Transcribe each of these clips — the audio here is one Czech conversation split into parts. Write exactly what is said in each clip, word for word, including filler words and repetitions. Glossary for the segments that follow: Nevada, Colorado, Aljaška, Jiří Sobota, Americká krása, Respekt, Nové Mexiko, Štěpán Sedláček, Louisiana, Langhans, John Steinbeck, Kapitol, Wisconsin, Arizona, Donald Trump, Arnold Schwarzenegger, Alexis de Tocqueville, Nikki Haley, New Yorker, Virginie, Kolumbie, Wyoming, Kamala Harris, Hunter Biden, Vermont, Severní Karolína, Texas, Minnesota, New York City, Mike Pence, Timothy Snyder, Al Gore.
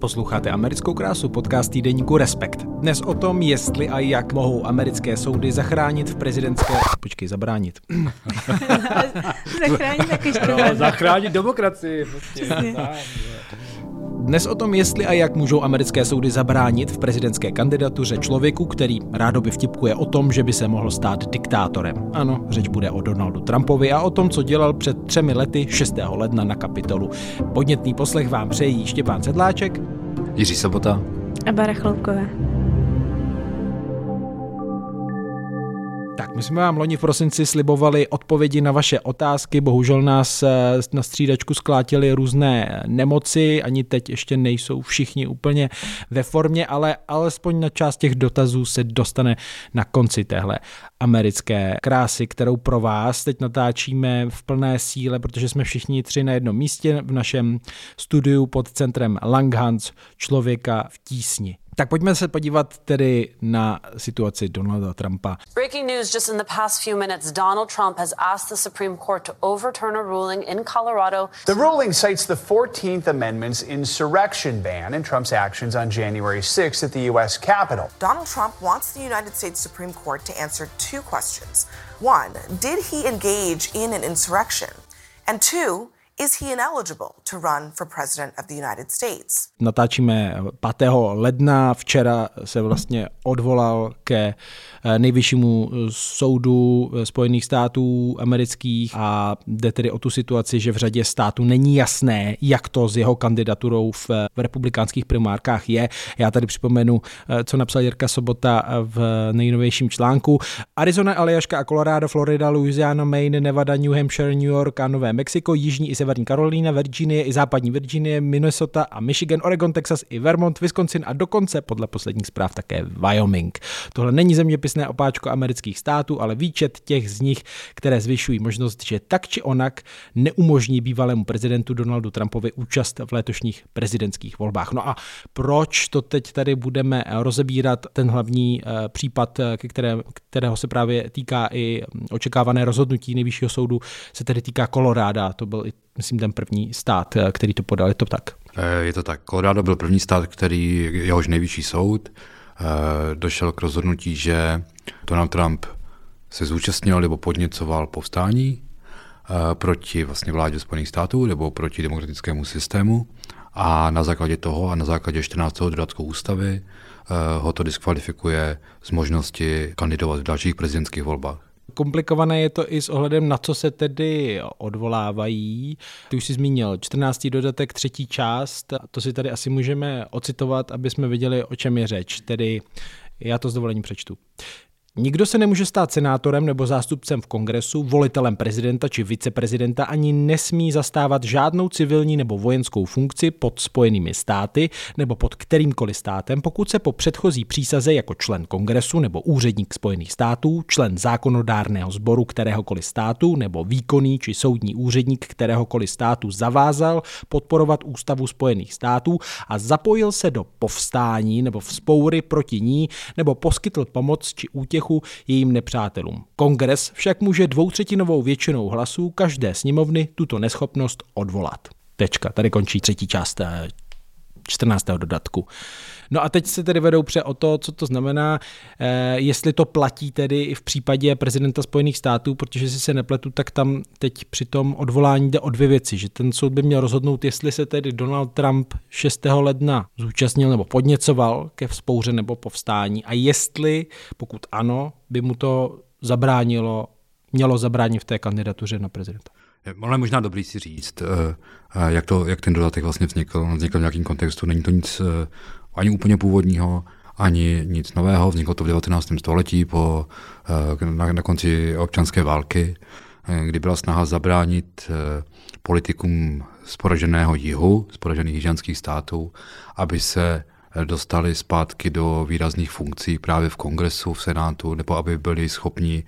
Posloucháte Americkou krásu, podcast týdeníku Respekt. Dnes o tom, jestli a jak mohou americké soudy zachránit v prezidentské... Počkej, zabránit. Zachránit taky štěvá. No, zachránit demokracii. Dnes o tom, jestli a jak můžou americké soudy zabránit v prezidentské kandidatuře člověku, který rádoby vtipkuje o tom, že by se mohl stát diktátorem. Ano, řeč bude o Donaldu Trumpovi a o tom, co dělal před třemi lety šestého ledna na Kapitolu. Podnětný poslech vám přejí Štěpán Sedláček, Jiří Sobota a Bára Chaloupková. Tak, my jsme vám loni v prosinci slibovali odpovědi na vaše otázky, bohužel nás na střídačku sklátily různé nemoci, ani teď ještě nejsou všichni úplně ve formě, ale alespoň na část těch dotazů se dostane na konci téhle americké krásy, kterou pro vás teď natáčíme v plné síle, protože jsme všichni tři na jednom místě v našem studiu pod centrem Langhans, člověka v tísni. Tak pojďme se podívat tedy na situaci Donalda Trumpa. Breaking news just in the past few minutes. Donald Trump has asked the Supreme Court to overturn a ruling in Colorado. The ruling cites the fourteenth amendment's insurrection ban and Trump's actions on January sixth at the U S Capitol. Donald Trump wants the United States Supreme Court to answer two questions. One, did he engage in an insurrection? And two, is he ineligible to run for president of the United States? Natáčíme pátého ledna, včera se vlastně odvolal ke nejvyššímu soudu Spojených států amerických a jde tedy o tu situaci, že v řadě států není jasné, jak to s jeho kandidaturou v republikánských primárkách je. Já tady připomenu, co napsal Jirka Sobota v nejnovějším článku. Arizona, Aljaška a Colorado, Florida, Louisiana, Maine, Nevada, New Hampshire, New York a Nové Mexiko, Jižní i Severní Karolína, Virginie i Západní Virginie, Minnesota a Michigan, Oregon, Texas i Vermont, Wisconsin a dokonce podle posledních zpráv také Wyoming. Tohle není zeměpisné opáčko amerických států, ale výčet těch z nich, které zvyšují možnost, že tak či onak neumožní bývalému prezidentu Donaldu Trumpovi účast v letošních prezidentských volbách. No a proč to teď tady budeme rozebírat, ten hlavní případ, které, kterého se právě týká i očekávané rozhodnutí nejvyššího soudu, se tedy týká Koloráda. To byl i myslím, ten první stát, který to podal. Je to tak? Je to tak. Colorado byl první stát, který jehož nejvyšší soud došel k rozhodnutí, že Donald Trump se zúčastnil nebo podněcoval povstání proti vlastně vládě Spojených států nebo proti demokratickému systému a na základě toho a na základě čtrnáctého dodatku ústavy ho to diskvalifikuje z možnosti kandidovat v dalších prezidentských volbách. Komplikované je to i s ohledem, na co se tedy odvolávají. Ty už jsi zmínil čtrnáctý dodatek, třetí část. To si tady asi můžeme ocitovat, aby jsme věděli, o čem je řeč. Tedy já to s dovolením přečtu. Nikdo se nemůže stát senátorem nebo zástupcem v kongresu, volitelem prezidenta či viceprezidenta ani nesmí zastávat žádnou civilní nebo vojenskou funkci pod Spojenými státy nebo pod kterýmkoliv státem, pokud se po předchozí přísaze jako člen kongresu nebo úředník Spojených států, člen zákonodárného sboru kteréhokoliv státu nebo výkonný či soudní úředník kteréhokoliv státu zavázal podporovat ústavu Spojených států a zapojil se do povstání nebo vzpoury proti ní nebo poskytl pomoc či útěch jejím nepřátelům. Kongres však může dvoutřetinovou většinou hlasů každé sněmovny tuto neschopnost odvolat. Tečka, tady končí třetí část čtrnáctého dodatku. No a teď se tedy vedou pře o to, co to znamená, eh, jestli to platí tedy i v případě prezidenta Spojených států, protože si se nepletu, tak tam teď při tom odvolání jde o dvě věci, že ten soud by měl rozhodnout, jestli se tedy Donald Trump šestého ledna zúčastnil nebo podněcoval ke vzpouře nebo povstání a jestli, pokud ano, by mu to zabránilo, mělo zabránit v té kandidatuře na prezidenta. Ale možná dobrý si říct, jak, to, jak ten dodatek vlastně vznikl, vznikl v nějakém kontextu. Není to nic ani úplně původního, ani nic nového. Vzniklo to v devatenáctém století po, na, na konci občanské války, kdy byla snaha zabránit politikům z poraženého jihu, z poražených jižanských států, aby se dostali zpátky do výrazných funkcí právě v kongresu, v senátu, nebo aby byli schopni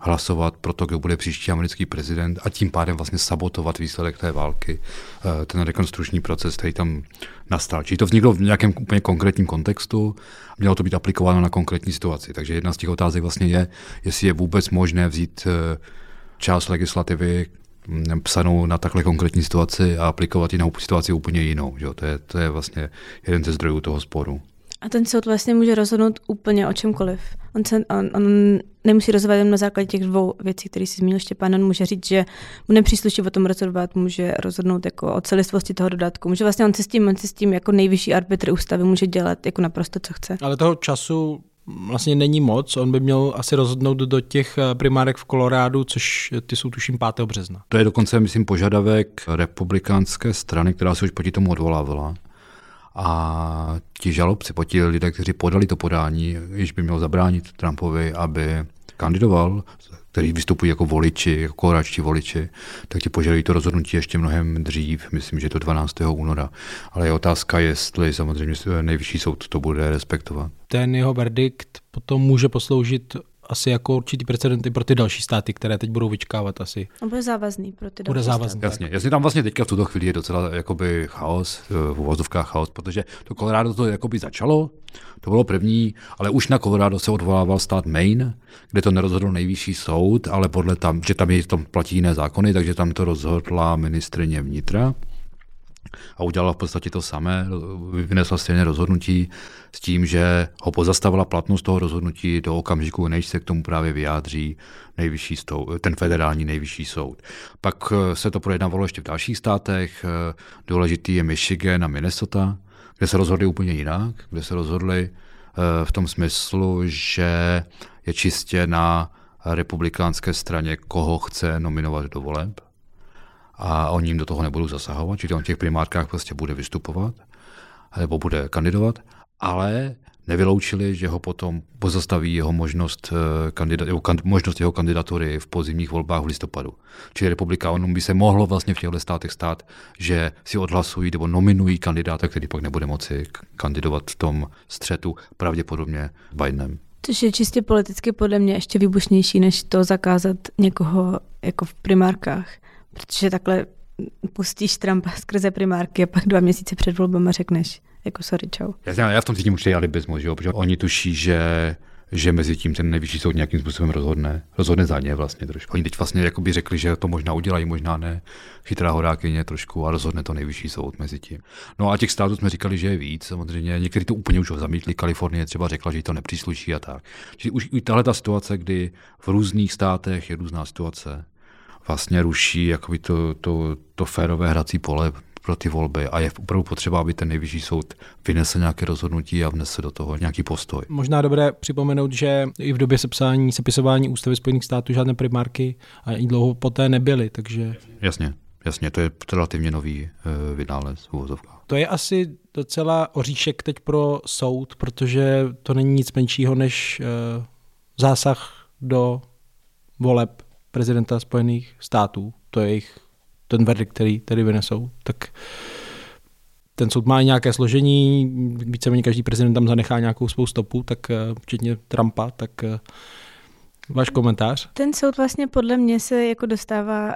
hlasovat pro to, kdo bude příští americký prezident a tím pádem vlastně sabotovat výsledek té války, ten rekonstruční proces, který tam nastal. Čili to vzniklo v nějakém úplně konkrétním kontextu, mělo to být aplikováno na konkrétní situaci. Takže jedna z těch otázek vlastně je, jestli je vůbec možné vzít část legislativy, psanou na takhle konkrétní situaci a aplikovat ji na situaci úplně jinou. Že? To je, to je vlastně jeden ze zdrojů toho sporu. A ten soud vlastně může rozhodnout úplně o čemkoliv. On, se, on, on nemusí rozhodovat jen na základě těch dvou věcí, které si zmínil Štěpán. On může říct, že mu nepřísluší o tom rozhodovat, může rozhodnout jako o celistvosti toho dodatku. Může vlastně on se s tím, on se s tím jako nejvyšší arbitr ústavy může dělat jako naprosto, co chce. Ale toho času vlastně není moc. On by měl asi rozhodnout do těch primárek v Kolorádu, což ty jsou tuším pátého března. To je dokonce, myslím, požadavek republikánské strany, která se už proti tomu odvolávala. A ti žalobci, ti lidé, kteří podali to podání, již by mělo zabránit Trumpovi, aby kandidoval, kteří vystupují jako voliči, jako koloráčtí voliči, tak ti požadují to rozhodnutí ještě mnohem dřív, myslím, že to dvanáctého února. Ale je otázka, jestli samozřejmě nejvyšší soud to bude respektovat. Ten jeho verdikt potom může posloužit asi jako určitý precedent i pro ty další státy, které teď budou vyčkávat asi. A bude závazný pro ty další bude závazný, státy. Jasně, jasně, tam vlastně teďka v tuto chvíli je docela jakoby chaos, v uvozovkách chaos, protože to Colorado to jakoby začalo, to bylo první, ale už na Colorado se odvolával stát Maine, kde to nerozhodl nejvyšší soud, ale podle tam, že tam, je, tam platí jiné zákony, takže tam to rozhodla ministryně vnitra. A udělala v podstatě to samé, vynesla stejné rozhodnutí s tím, že ho pozastavila platnost toho rozhodnutí do okamžiku, než se k tomu právě vyjádří nejvyšší stou, ten federální nejvyšší soud. Pak se to projednávalo ještě v dalších státech, důležitý je Michigan a Minnesota, kde se rozhodli úplně jinak, kde se rozhodli v tom smyslu, že je čistě na republikánské straně, koho chce nominovat do voleb. A oni jim do toho nebudou zasahovat, čili on v těch primárkách prostě bude vystupovat nebo bude kandidovat, ale nevyloučili, že ho potom pozastaví jeho možnost, kandida, jeho, možnost jeho kandidatury v podzimních volbách v listopadu. Čili republikánům by se mohlo vlastně v těchto státech stát, že si odhlasují nebo nominují kandidáta, který pak nebude moci kandidovat v tom střetu, pravděpodobně Bidenem. Což je čistě politicky podle mě ještě výbušnější, než to zakázat někoho jako v primárkách. Protože takhle pustíš Trumpa skrze primárky a pak dva měsíce před volbama řekneš, jako sorry, čau. Já, já v tom cítím určitě alibismus, jo, protože oni tuší, že, že mezi tím ten nejvyšší soud nějakým způsobem rozhodne. Rozhodne za ně vlastně trošku. Oni teď vlastně jakoby řekli, že to možná udělají, možná ne. Chytrá horákyně trošku a rozhodne to nejvyšší soud mezi tím. No a těch států jsme říkali, že je víc, samozřejmě. Někteří to úplně už ho zamítli. Kalifornie třeba řekla, že jí to nepřísluší a tak. Čili už i tahle ta situace, kdy v různých státech je různá situace, vlastně ruší jakoby to, to, to férové hrací pole pro ty volby a je opravdu potřeba, aby ten nejvyšší soud vynesl nějaké rozhodnutí a vnesl do toho nějaký postoj. Možná dobré připomenout, že i v době sepsání, sepisování ústavy Spojených států žádné primárky a i dlouho poté nebyly, takže... Jasně, jasně, to je relativně nový uh, vynález v uvozovkách. To je asi docela oříšek teď pro soud, protože to není nic menšího než uh, zásah do voleb prezidenta Spojených států, to je jejich, ten verdikt, který tady vynesou, tak ten soud má nějaké složení, víceméně každý prezident tam zanechá nějakou svou stopu, tak včetně Trumpa, tak váš komentář? Ten soud vlastně podle mě se jako dostává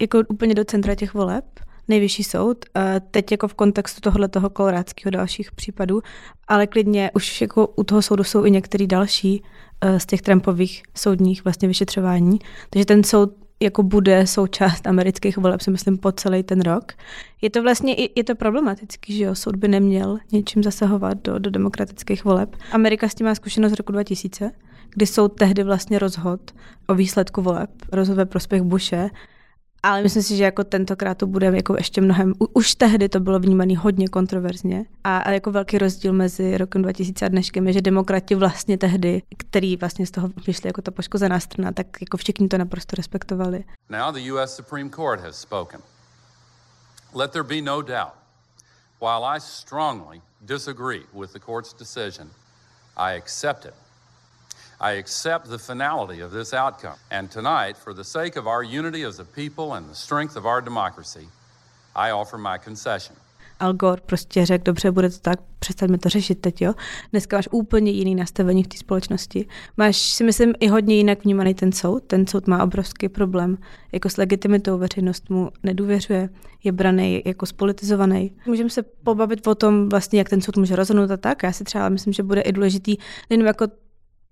jako úplně do centra těch voleb, nejvyšší soud, teď jako v kontextu tohohle toho kolorádského dalších případů, ale klidně už jako u toho soudu jsou i některý další z těch Trumpových soudních vlastně vyšetřování. Takže ten soud jako bude součást amerických voleb, si myslím, po celý ten rok. Je to vlastně je to problematický, že jo? Soud by neměl něčím zasahovat do, do demokratických voleb. Amerika s tím má zkušenost z roku dva tisíce, kdy soud tehdy vlastně rozhod o výsledku voleb, rozhod ve prospěch Bushe. Ale myslím si, že jako tentokrát to bude jako ještě mnohem, už tehdy to bylo vnímané hodně kontroverzně a, a jako velký rozdíl mezi rokem dva tisíce a dneškem je, že demokrati vlastně tehdy, který vlastně z toho vyšli jako ta poškozená strana, tak jako všichni to naprosto respektovali. Now the U S Supreme Court has spoken. Let there be no doubt. While I strongly disagree with the court's decision, I accept it. I accept the finality of this outcome. And tonight, for the sake of our unity as a people and the strength of our democracy, I offer my concession. Al Gore prostě řekl, dobře, bude to tak, přestaňme to řešit teď, jo. Dneska máš úplně jiný nastavení v té společnosti. Máš, si myslím, i hodně jinak vnímaný ten soud. Ten soud má obrovský problém jako s legitimitou, veřejnost mu nedůvěřuje, je braný jako spolitizovaný. Můžeme se pobavit o tom, vlastně, jak ten soud může rozhodnout a tak. Já si třeba myslím, že bude i důležitý, nejenom jako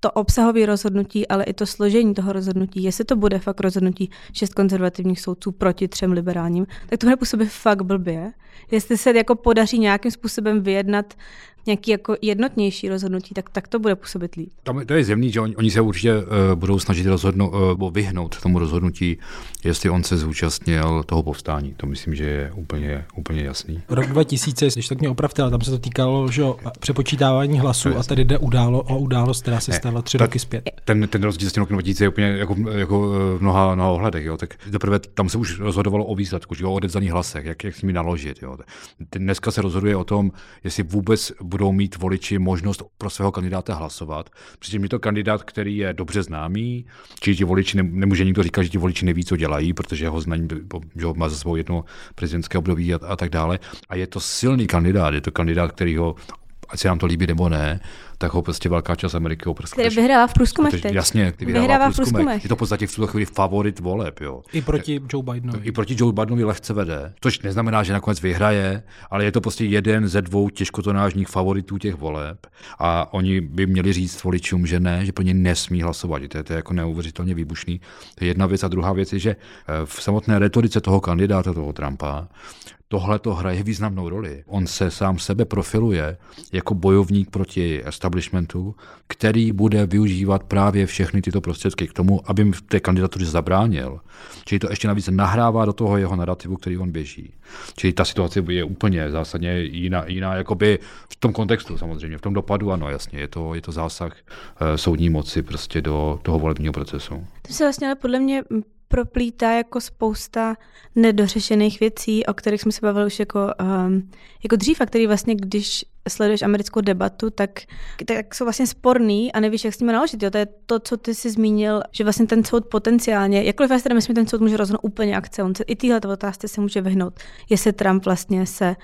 to obsahové rozhodnutí, ale i to složení toho rozhodnutí, jestli to bude fakt rozhodnutí šest konzervativních soudců proti třem liberálním, tak to bude působit fakt blbě. Jestli se jako podaří nějakým způsobem vyjednat nějaký jako jednotnější rozhodnutí, tak, tak to bude působit líp. Tam, to je zjevný, že on, oni se určitě uh, budou snažit rozhodnout, uh, vyhnout tomu rozhodnutí, jestli on se zúčastnil toho povstání. To myslím, že je úplně, úplně jasný. Rok dva tisíce, když tak mě opravte, ale tam se to týkalo, že přepočítávání hlasů a tady jde událo o událost, která se stala tři ta, roky zpět. Ten, ten rozdíl s tím rokem dva tisíce je úplně jako, jako v mnoha, mnoha ohledech. Jo. Tak zaprvé tam se už rozhodovalo o výsledku, že o odevzdaných hlasech, jak, jak s nimi naložit. Jo. Dneska se rozhoduje o tom, jestli vůbec budou mít voliči možnost pro svého kandidáta hlasovat. Přičemž je to kandidát, který je dobře známý, či ti voliči ne, nemůže nikdo říkat, že ti voliči neví, co dělají, protože ho znají, že ho má za svou jedno prezidentské období a, a tak dále. A je to silný kandidát, je to kandidát, který ho, ať se nám to líbí nebo ne, tak ho prostě velká část Ameriky oprská. Který vyhrává v průzkumech teď. Jasně, který vyhrává v průzkumech. Je to v podstatě v tuto chvíli favorit voleb. Jo. I proti Joe Bidenovi. I proti Joe Bidenovi lehce vede, což neznamená, že nakonec vyhraje, ale je to prostě jeden ze dvou těžkotonážních favoritů těch voleb. A oni by měli říct voličům, že ne, že pro ně nesmí hlasovat. To je, to je jako neuvěřitelně výbušný. To je jedna věc. A druhá věc je, že v samotné retorice toho kandidáta, toho Trumpa, tohle to hraje významnou roli. On se sám sebe profiluje jako bojovník proti establishmentu, který bude využívat právě všechny tyto prostředky k tomu, aby v té kandidatuře zabránil. Čili to ještě navíc nahrává do toho jeho narrativu, který on běží. Čili ta situace je úplně zásadně jiná, jiná jakoby v tom kontextu samozřejmě, v tom dopadu, ano, jasně, je to, je to zásah uh, soudní moci prostě do toho volebního procesu. To se vlastně ale podle mě proplítá jako spousta nedořešených věcí, o kterých jsme se bavili už jako, um, jako dřív, a který vlastně, když sleduješ americkou debatu, tak, tak jsou vlastně sporný a nevíš, jak s nimi naložit. Jo? To je to, co ty jsi zmínil, že vlastně ten soud potenciálně, jakkoliv vás teda myslím, ten soud může rozhodnout úplně akce, on se i téhle otázce se může vyhnout, jestli Trump vlastně se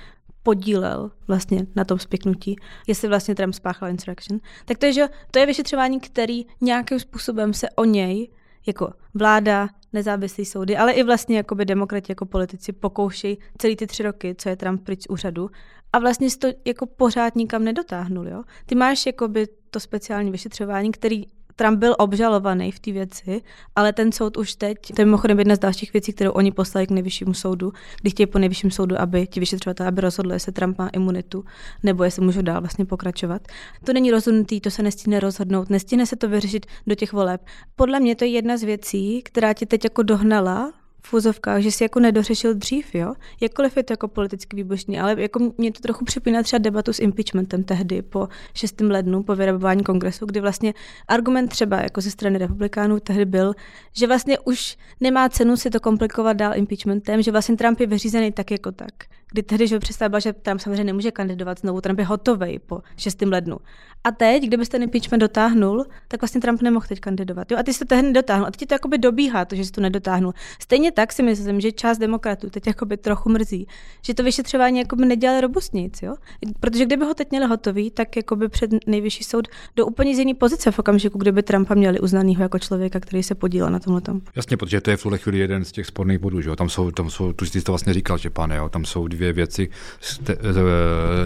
podílel vlastně na tom spiknutí, jestli vlastně Trump spáchal insurrection. Tak to je, že to je vyšetřování, který nějakým způsobem se o něj jako vláda, nezávislí soudy, ale i vlastně jakoby demokrati jako politici pokoušejí celý ty tři roky, co je Trump pryč z úřadu, a vlastně to jako pořád nikam nedotáhnul. Jo? Ty máš jakoby to speciální vyšetřování, který Trump byl obžalovaný v té věci, ale ten soud už teď, to je mimochodem jedna z dalších věcí, kterou oni poslali k nejvyššímu soudu, když chtějí po nejvyšším soudu, aby ti vyšetřovatelé aby rozhodli, jestli Trump má imunitu, nebo jestli můžou dál vlastně pokračovat. To není rozhodnutý, to se nestihne rozhodnout, nestihne se to vyřešit do těch voleb. Podle mě to je jedna z věcí, která tě teď jako dohnala v úzovkách, že si jako nedořešil dřív, jo? Jakkoliv je to jako politicky výbušný, ale jako mě to trochu připomíná třeba debatu s impeachmentem tehdy po šestého lednu, po vyrabování kongresu, kdy vlastně argument třeba jako ze strany republikánů tehdy byl, že vlastně už nemá cenu si to komplikovat dál impeachmentem, že vlastně Trump je vyřízený tak jako tak. Kdy tehdy, že představa, že Trump samozřejmě nemůže kandidovat znovu, Trump je hotovej po šestého lednu. A teď, kdybyste ten impeachment dotáhnul, tak vlastně Trump nemohl teď kandidovat. Jo? A ty jsi to tehdy dotáhnul. A teď to jakoby dobíhá, to, že jsi to nedotáhnul. Stejně tak si myslím, že část demokratů teď jakoby trochu mrzí, že to vyšetřování jakoby nedělali robustnějc, jo? Protože kdyby ho teď měli hotový, tak jakoby před nejvyšší soud do úplně jiné pozice v okamžiku, kdyby Trumpa měli uznanýho jako člověka, který se podílel na tomhle tom. Jasně, protože to je v tuhle chvíli jeden z těch sporných bodů, že jo? Tam jsou tam jsou, tu jsi to vlastně říkal, že pane, jo, tam jsou dvě věci,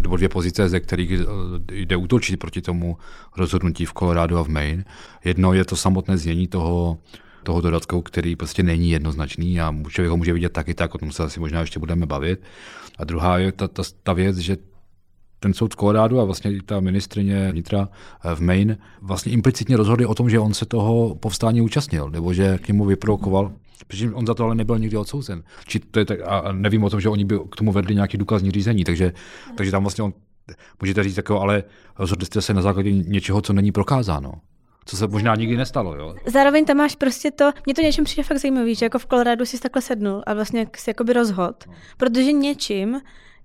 nebo dvě pozice, ze kterých jde útočit proti tomu rozhodnutí v Coloradu a v Maine. Jedno je to samotné znění toho toho dodatku, který prostě není jednoznačný a člověk ho může vidět taky tak, o tom se asi možná ještě budeme bavit. A druhá je ta, ta, ta věc, že ten soud v Coloradu a vlastně ta ministryně vnitra v Maine vlastně implicitně rozhodli o tom, že on se toho povstání účastnil, nebo že k němu vyprovokoval. Protože on za to ale nebyl nikdy odsouzen. Či to je tak, a nevím o tom, že oni by k tomu vedli nějaké důkazní řízení, takže, takže tam vlastně on, můžete říct takového, ale rozhodli jste se na základě něčeho, co není prokázáno. Co se možná nikdy nestalo, jo? Zároveň tam máš prostě to, mě to něčím přijde fakt zajímavý, že jako v Coloradu jsi takhle sednul a vlastně jsi jakoby rozhod, no. Protože něčím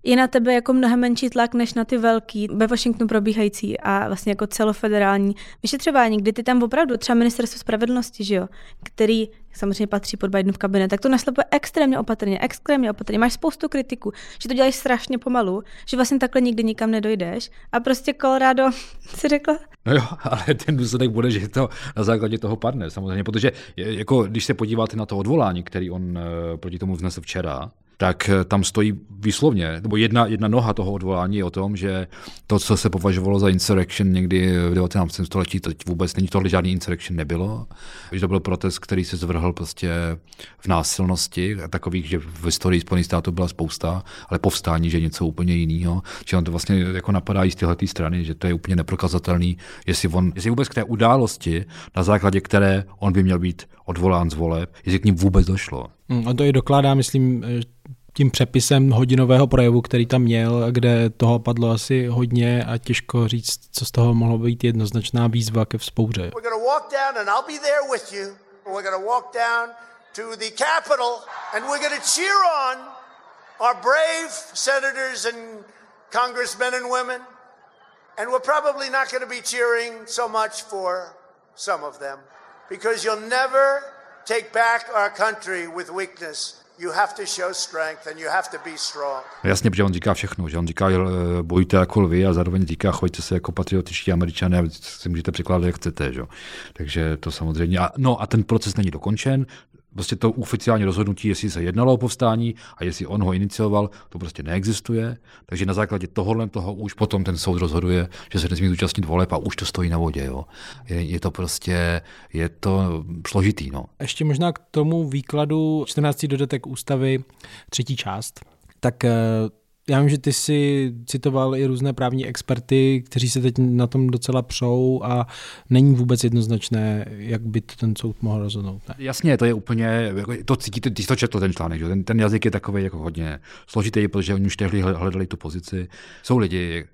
je na tebe jako mnohem menší tlak, než na ty velký, ve Washingtonu probíhající a vlastně jako celofederální vyšetřování, kdy ty tam opravdu, třeba ministerstvo spravedlnosti, že jo, který samozřejmě patří pod Bidenův kabinet, tak to naslepuje extrémně opatrně, extrémně opatrně. Máš spoustu kritiku, že to děláš strašně pomalu, že vlastně takhle nikdy nikam nedojdeš a prostě Colorado si řekla. No jo, ale ten důsledek bude, že to na základě toho padne samozřejmě, protože jako, když se podíváte na to odvolání, který on proti tomu vznesl včera, tak tam stojí výslovně, nebo jedna, jedna noha toho odvolání je o tom, že to, co se považovalo za insurrection někdy v devatenáctém století, teď vůbec není, tohle žádný insurrection nebylo. Že to byl protest, který se zvrhl prostě v násilnosti, takových, že v historii Spojených států byla spousta, ale povstání, že je něco úplně jiného. Že on to vlastně jako napadá i z téhleté strany, že to je úplně neprokazatelný, jestli on, jestli vůbec k té události, na základě které on by měl být odvolán z voleb, jestli k ním vůbec došlo. A to i dokládá, myslím, tím přepisem hodinového projevu, který tam měl, kde toho padlo asi hodně a těžko říct, co z toho mohlo být jednoznačná výzva ke vzpouře. Take back our country with weakness. You have to show strength and you have to be strong. Jasně, protože on říká všechno, že on říká bojujte jako lvi a zároveň říká chovejte se jako patriotičtí Američané, si můžete překládat jak chcete, že? Takže to samozřejmě. A, no a ten proces není dokončen. Prostě to oficiální rozhodnutí, jestli se jednalo o povstání a jestli on ho inicioval, to prostě neexistuje. Takže na základě tohohle toho už potom ten soud rozhoduje, že se nesmí zúčastnit voleb a už to stojí na vodě. Jo. Je, je to prostě, je to složitý. No. Ještě možná k tomu výkladu čtrnáctý dodatek ústavy, třetí část, tak já vím, že ty si citoval i různé právní experty, kteří se teď na tom docela přou a není vůbec jednoznačné, jak by ten soud mohl rozhodnout. Ne? Jasně, to je úplně, to cítíte, ty jsi to četl ten článek, ten, ten jazyk je takový jako hodně složitý, protože oni už tehdy hledali tu pozici. Jsou lidi,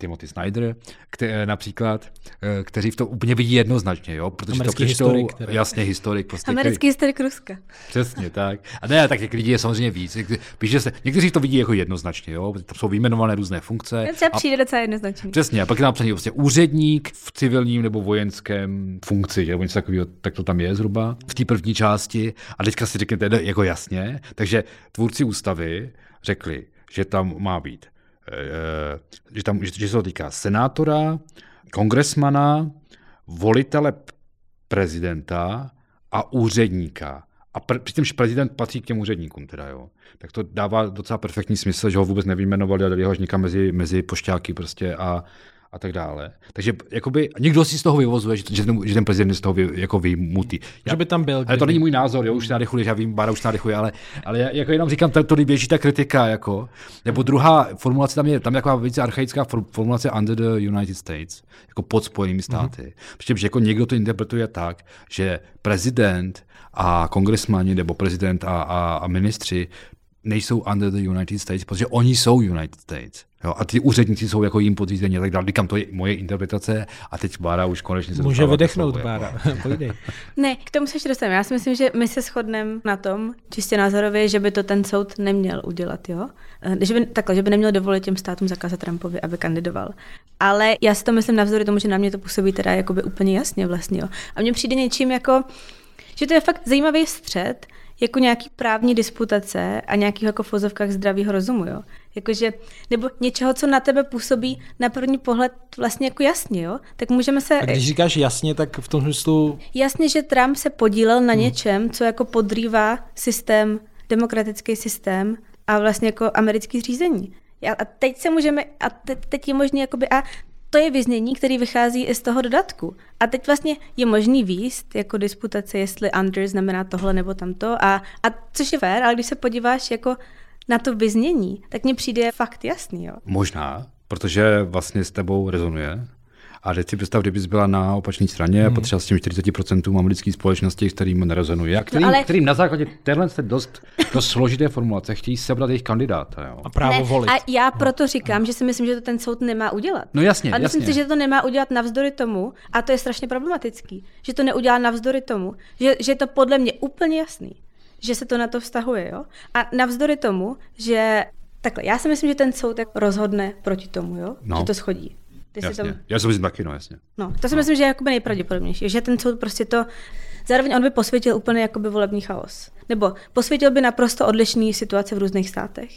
Timothy Snyder, kte, například, kteří v tom úplně vidí jednoznačně, jo, protože americký to přečtou, jasně historik. Prostě, americký který, historik Ruska. Přesně, tak. A ne, tak těch lidí je samozřejmě víc. Píše se, někteří to vidí jako jednoznačně, jo, to jsou vyjmenované různé funkce. To třeba přijde docela jednoznačně. Přesně, a pak je napsaný vlastně úředník v civilním nebo vojenském funkci, že něco takového, tak to tam je zhruba v té první části. A teďka si řeknete, jako jasně, takže tvůrci ústavy řekli, že tam má být Že, tam, že se to týká senátora, kongresmana, volitele prezidenta a úředníka. A pre, přitom, že prezident patří k těm úředníkům. Teda, jo. Tak to dává docela perfektní smysl, že ho vůbec nevyjmenovali a dali ho až někam mezi, mezi pošťáky prostě a, a tak dále. Takže jakoby, někdo si z toho vyvozuje, že, že, ten, že ten prezident je z toho vy, jako vymutý. Já, že by tam byl. Ale to není můj názor, jo, už narychluji, já vím, Bára už narychluji, ale, ale já, jako jenom říkám, tady běží ta kritika. Jako. Nebo druhá formulace, tam je tam taková více archaická formulace under the United States, jako pod Spojenými státy. Mm-hmm. Přičemž jako někdo to interpretuje tak, že prezident a kongresmani, nebo prezident a, a, a ministři nejsou under the United States, protože oni jsou United States. Jo, a ty úředníci jsou jako jim podřízení a tak dále. Říkám, to je moje interpretace a teď Bára už konečně se může vydechnout, Bára. Pojdej. Ne, k tomu se dostaneme. Já si myslím, že my se shodneme na tom, čistě názorově, že by to ten soud neměl udělat, jo? Že by, takhle, že by neměl dovolit těm státům zakázat Trumpovi, aby kandidoval. Ale já si to myslím navzdory tomu, že na mě to působí teda jakoby úplně jasně vlastně, jo? A mně přijde něčím jako, že to je fakt zajímavý střed, jako nějaký právní disputace a nějakých jako v ozovkách zdravýho rozumu, jo. Jakože, nebo něčeho, co na tebe působí na první pohled vlastně jako jasně, jo. Tak můžeme se... A když říkáš jasně, tak v tom smyslu... Jasně, že Trump se podílel na hmm. něčem, co jako podrývá systém, demokratický systém a vlastně jako americký řízení. A teď se můžeme, a teď, teď je možný jakoby... A to je vyznění, který vychází i z toho dodatku. A teď vlastně je možný výst jako disputace, jestli under znamená tohle nebo tamto, a, a což je fair, ale když se podíváš jako na to vyznění, tak mně přijde fakt jasný. Jo? Možná, protože vlastně s tebou rezonuje. A teď si představ, kdybys byla na opačné straně a hmm. patřila s těmi čtyřicet procent americké společnosti, kterým nerezonuje a kterým, no ale... kterým na základě téhle dost, dost složité formulace chtějí sebrat jejich kandidáta. Jo? A právo ne, volit. A já proto říkám, no. že si myslím, že to ten soud nemá udělat. No jasně, a myslím jasně. si, že to nemá udělat navzdory tomu, a to je strašně problematický, že to neudělá navzdory tomu, že, že je to podle mě úplně jasný, že se to na to vztahuje. Jo? A navzdory tomu, že takhle, já si myslím, že ten soud rozhodne proti tomu, jo? No. Že to shodí. Tom... Já si myslím taky, no jasně. No, to si no. myslím, že je jakoby nejpravděpodobnější, že ten soud prostě to, zároveň on by posvětil úplně jakoby volební chaos. Nebo posvětil by naprosto odlišný situace v různých státech.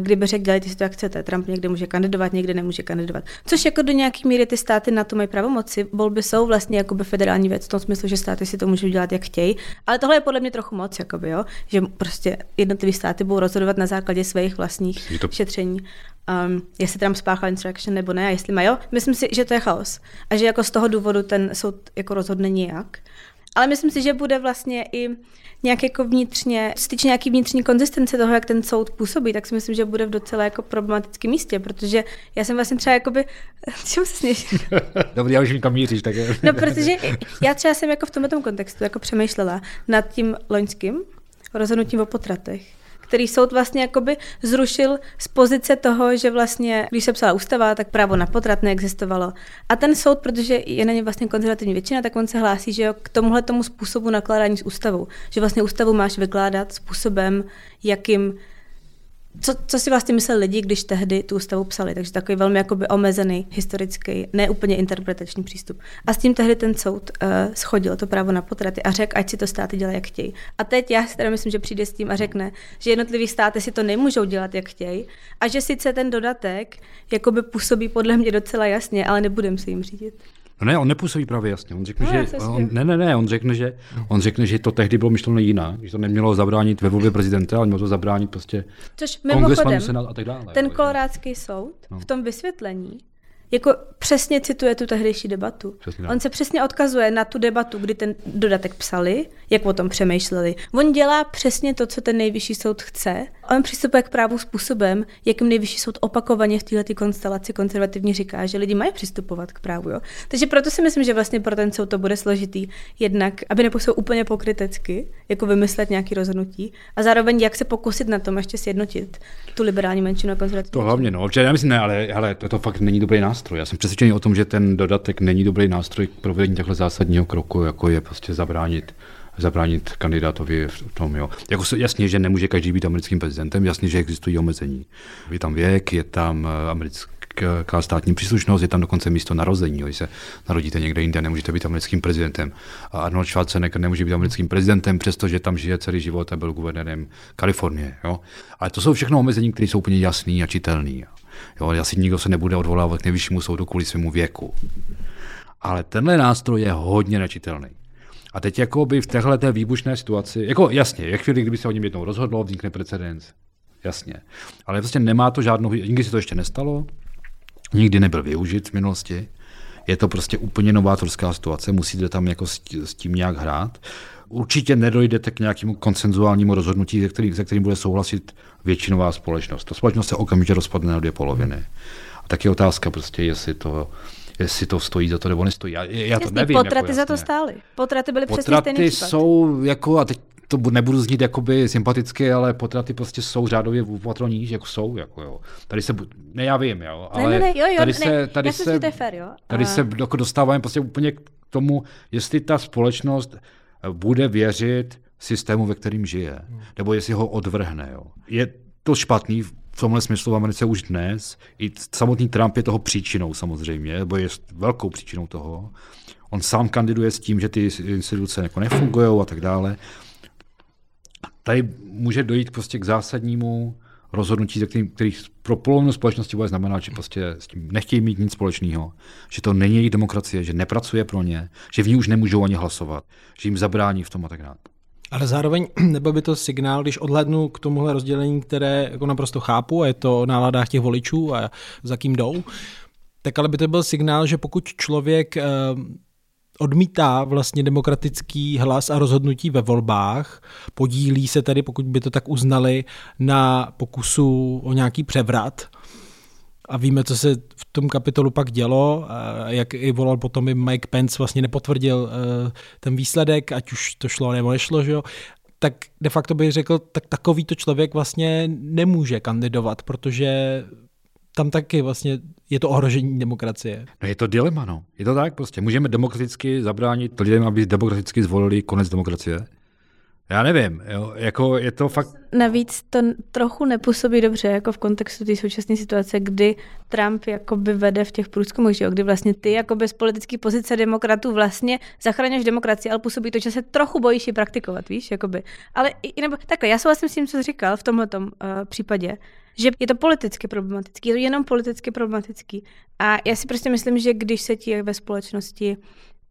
kdyby řekl, dělejte si to, jak chcete. Trump někde může kandidovat, někde nemůže kandidovat. Což jako do nějaké míry ty státy na to mají pravomoci. Volby jsou vlastně jakoby federální věc v tom smyslu, že státy si to můžou dělat, jak chtějí. Ale tohle je podle mě trochu moc, jakoby, jo? Že prostě jednotlivé státy budou rozhodovat na základě svých vlastních to... šetření. Um, jestli Trump spáchal insurrection nebo ne, a jestli má, jo. Myslím si, že to je chaos. A že jako z toho důvodu ten soud jako rozhodne nějak. Ale myslím si, že bude vlastně i nějak jako vnitřně, co se týče nějaký vnitřní konzistence toho, jak ten soud působí, tak si myslím, že bude v docela jako problematickém místě, protože já jsem vlastně třeba jakoby, čemu se směším? Dobrý, já už mi kam míříš, tak je. No, protože já třeba jsem jako v tomto kontextu jako přemýšlela nad tím loňským rozhodnutím o potratech, který soud vlastně jakoby zrušil z pozice toho, že vlastně, když se psala ústava, tak právo na potrat neexistovalo. A ten soud, protože je na něj vlastně konzervativní většina, tak on se hlásí, že jo, k tomuhle tomu způsobu nakládání s ústavou. Že vlastně ústavu máš vykládat způsobem, jakým, co, co si vlastně mysleli lidi, když tehdy tu ústavu psali. Takže takový velmi jakoby omezený, historický, neúplně interpretační přístup. A s tím tehdy ten soud uh, shodil to právo na potraty a řekl, ať si to státy dělají, jak chtějí. A teď já si teda myslím, že přijde s tím a řekne, že jednotlivý státy si to nemůžou dělat, jak chtějí. A že sice ten dodatek jakoby působí podle mě docela jasně, ale nebudem se jim řídit. No ne, on nepůsobí právě jasně. On řekne, no, že on, ne, ne, ne, on řekne, že on řekne, že to tehdy bylo myšleno jinak, že to nemělo zabránit ve volbě prezidenta, ale mělo to zabránit prostě kongresmanu, senát a tak dále. Ten kolorádský soud no. v tom vysvětlení jako přesně cituje tu tehdejší debatu. Přesně, on se přesně odkazuje na tu debatu, kdy ten dodatek psali, jak o tom přemýšleli. On dělá přesně to, co ten nejvyšší soud chce. On přistupuje k právu způsobem, jakým nejvyšší soud opakovaně v této konstelaci konzervativně říká, že lidi mají přistupovat k právu. Jo? Takže proto si myslím, že vlastně pro ten soud to bude složitý. Jednak, aby nepůsobil úplně pokrytecky, jako vymyslet nějaké rozhodnutí, a zároveň jak se pokusit na tom ještě sjednotit tu liberální menšinu a konzervativní. To hlavně, no, já myslím, ne, ale, ale to, to fakt není dobrý nástroj. Já jsem přesvědčený o tom, že ten dodatek není dobrý nástroj k provedení takhle zásadního kroku, jako je prostě zabránit, zabránit kandidátovi v tom. Jo. Jako jasně, že nemůže každý být americkým prezidentem, jasně, že existují omezení. Je tam věk, je tam americká státní příslušnost, je tam dokonce místo narození. Jo. Když se narodíte někde jinde, nemůžete být americkým prezidentem. A Arnold Schwarzenegger nemůže být americkým prezidentem, přestože tam žije celý život a byl guvernérem Kalifornie. Jo. Ale to jsou všechno omezení, které jsou úplně jasné a čitelné. Jo, asi nikdo se nebude odvolávat k nejvyššímu soudu kvůli svému věku. Ale tenhle nástroj je hodně nečitelný. A teď jako by v téhle té výbušné situaci, jako jasně, jak chvíli, kdyby se o něm jednou rozhodlo, vznikne precedens, jasně. Ale vlastně nemá to žádnou, nikdy se to ještě nestalo, nikdy nebyl využit v minulosti. Je to prostě úplně novátorská situace, musíte tam jako s tím nějak hrát. Určitě nedojdete k nějakému konsenzuálnímu rozhodnutí, ze kterým, ze kterým bude souhlasit většinová společnost. Ta společnost se okamžitě rozpadne na dvě poloviny. A tak je otázka prostě, jestli to, jestli to stojí za to, nebo nestojí. Já, já to jasný, nevím. Potraty jako, za to stály. Potraty byly přesně stejný případ. Potraty jsou, jako, a teď to nebudu znít jakoby sympaticky, ale potraty prostě jsou řádově úplatroní, jako jsou. Jako, jo. Tady se, ne já vím, jo, ale ne, ne, ne, jo, jo, tady se, ne, tady se, myslím, fér, jo? Tady a... se jako dostáváme prostě úplně k tomu, jestli ta společnost bude věřit systému, ve kterým žije, nebo jestli ho odvrhne. Jo. Je to špatný v tomhle smyslu v Americe už dnes. I samotný Trump je toho příčinou samozřejmě, nebo je velkou příčinou toho. On sám kandiduje s tím, že ty instituce jako nefungují a tak dále. Tady může dojít prostě k zásadnímu rozhodnutí, ze kterých, kterých pro polovinu společnosti bude znamenat, že prostě s tím nechtějí mít nic společného, že to není jejich demokracie, že nepracuje pro ně, že v ní už nemůžou ani hlasovat, že jim zabrání v tom a tak dále. Ale zároveň nebyl by to signál, když odhlédnu k tomuhle rozdělení, které jako naprosto chápu a je to o náladách těch voličů a za kým jdou, tak ale by to byl signál, že pokud člověk odmítá vlastně demokratický hlas a rozhodnutí ve volbách, podílí se tedy, pokud by to tak uznali, na pokusu o nějaký převrat. A víme, co se v tom Kapitolu pak dělo, jak i volal potom i Mike Pence, vlastně nepotvrdil ten výsledek, ať už to šlo nebo nešlo, že jo? Tak de facto bych řekl, tak takovýto člověk vlastně nemůže kandidovat, protože tam taky vlastně je to ohrožení demokracie. No je to dilema, no. Je to tak prostě. Můžeme demokraticky zabránit lidem, aby demokraticky zvolili konec demokracie. Já nevím, jo, jako je to fakt... Navíc to trochu nepůsobí dobře jako v kontextu té současné situace, kdy Trump jakoby vede v těch průzkumech, kdy vlastně ty jakoby z politické pozice demokratů vlastně zachraňuješ demokracii, ale působí to, že se trochu bojíš ji praktikovat, víš, jakoby. Ale i, nebo, takhle, já souhlasím s tím, co jsi říkal v tomhletom uh, případě, že je to politicky problematický, je to jenom politicky problematický. A já si prostě myslím, že když se ti ve společnosti,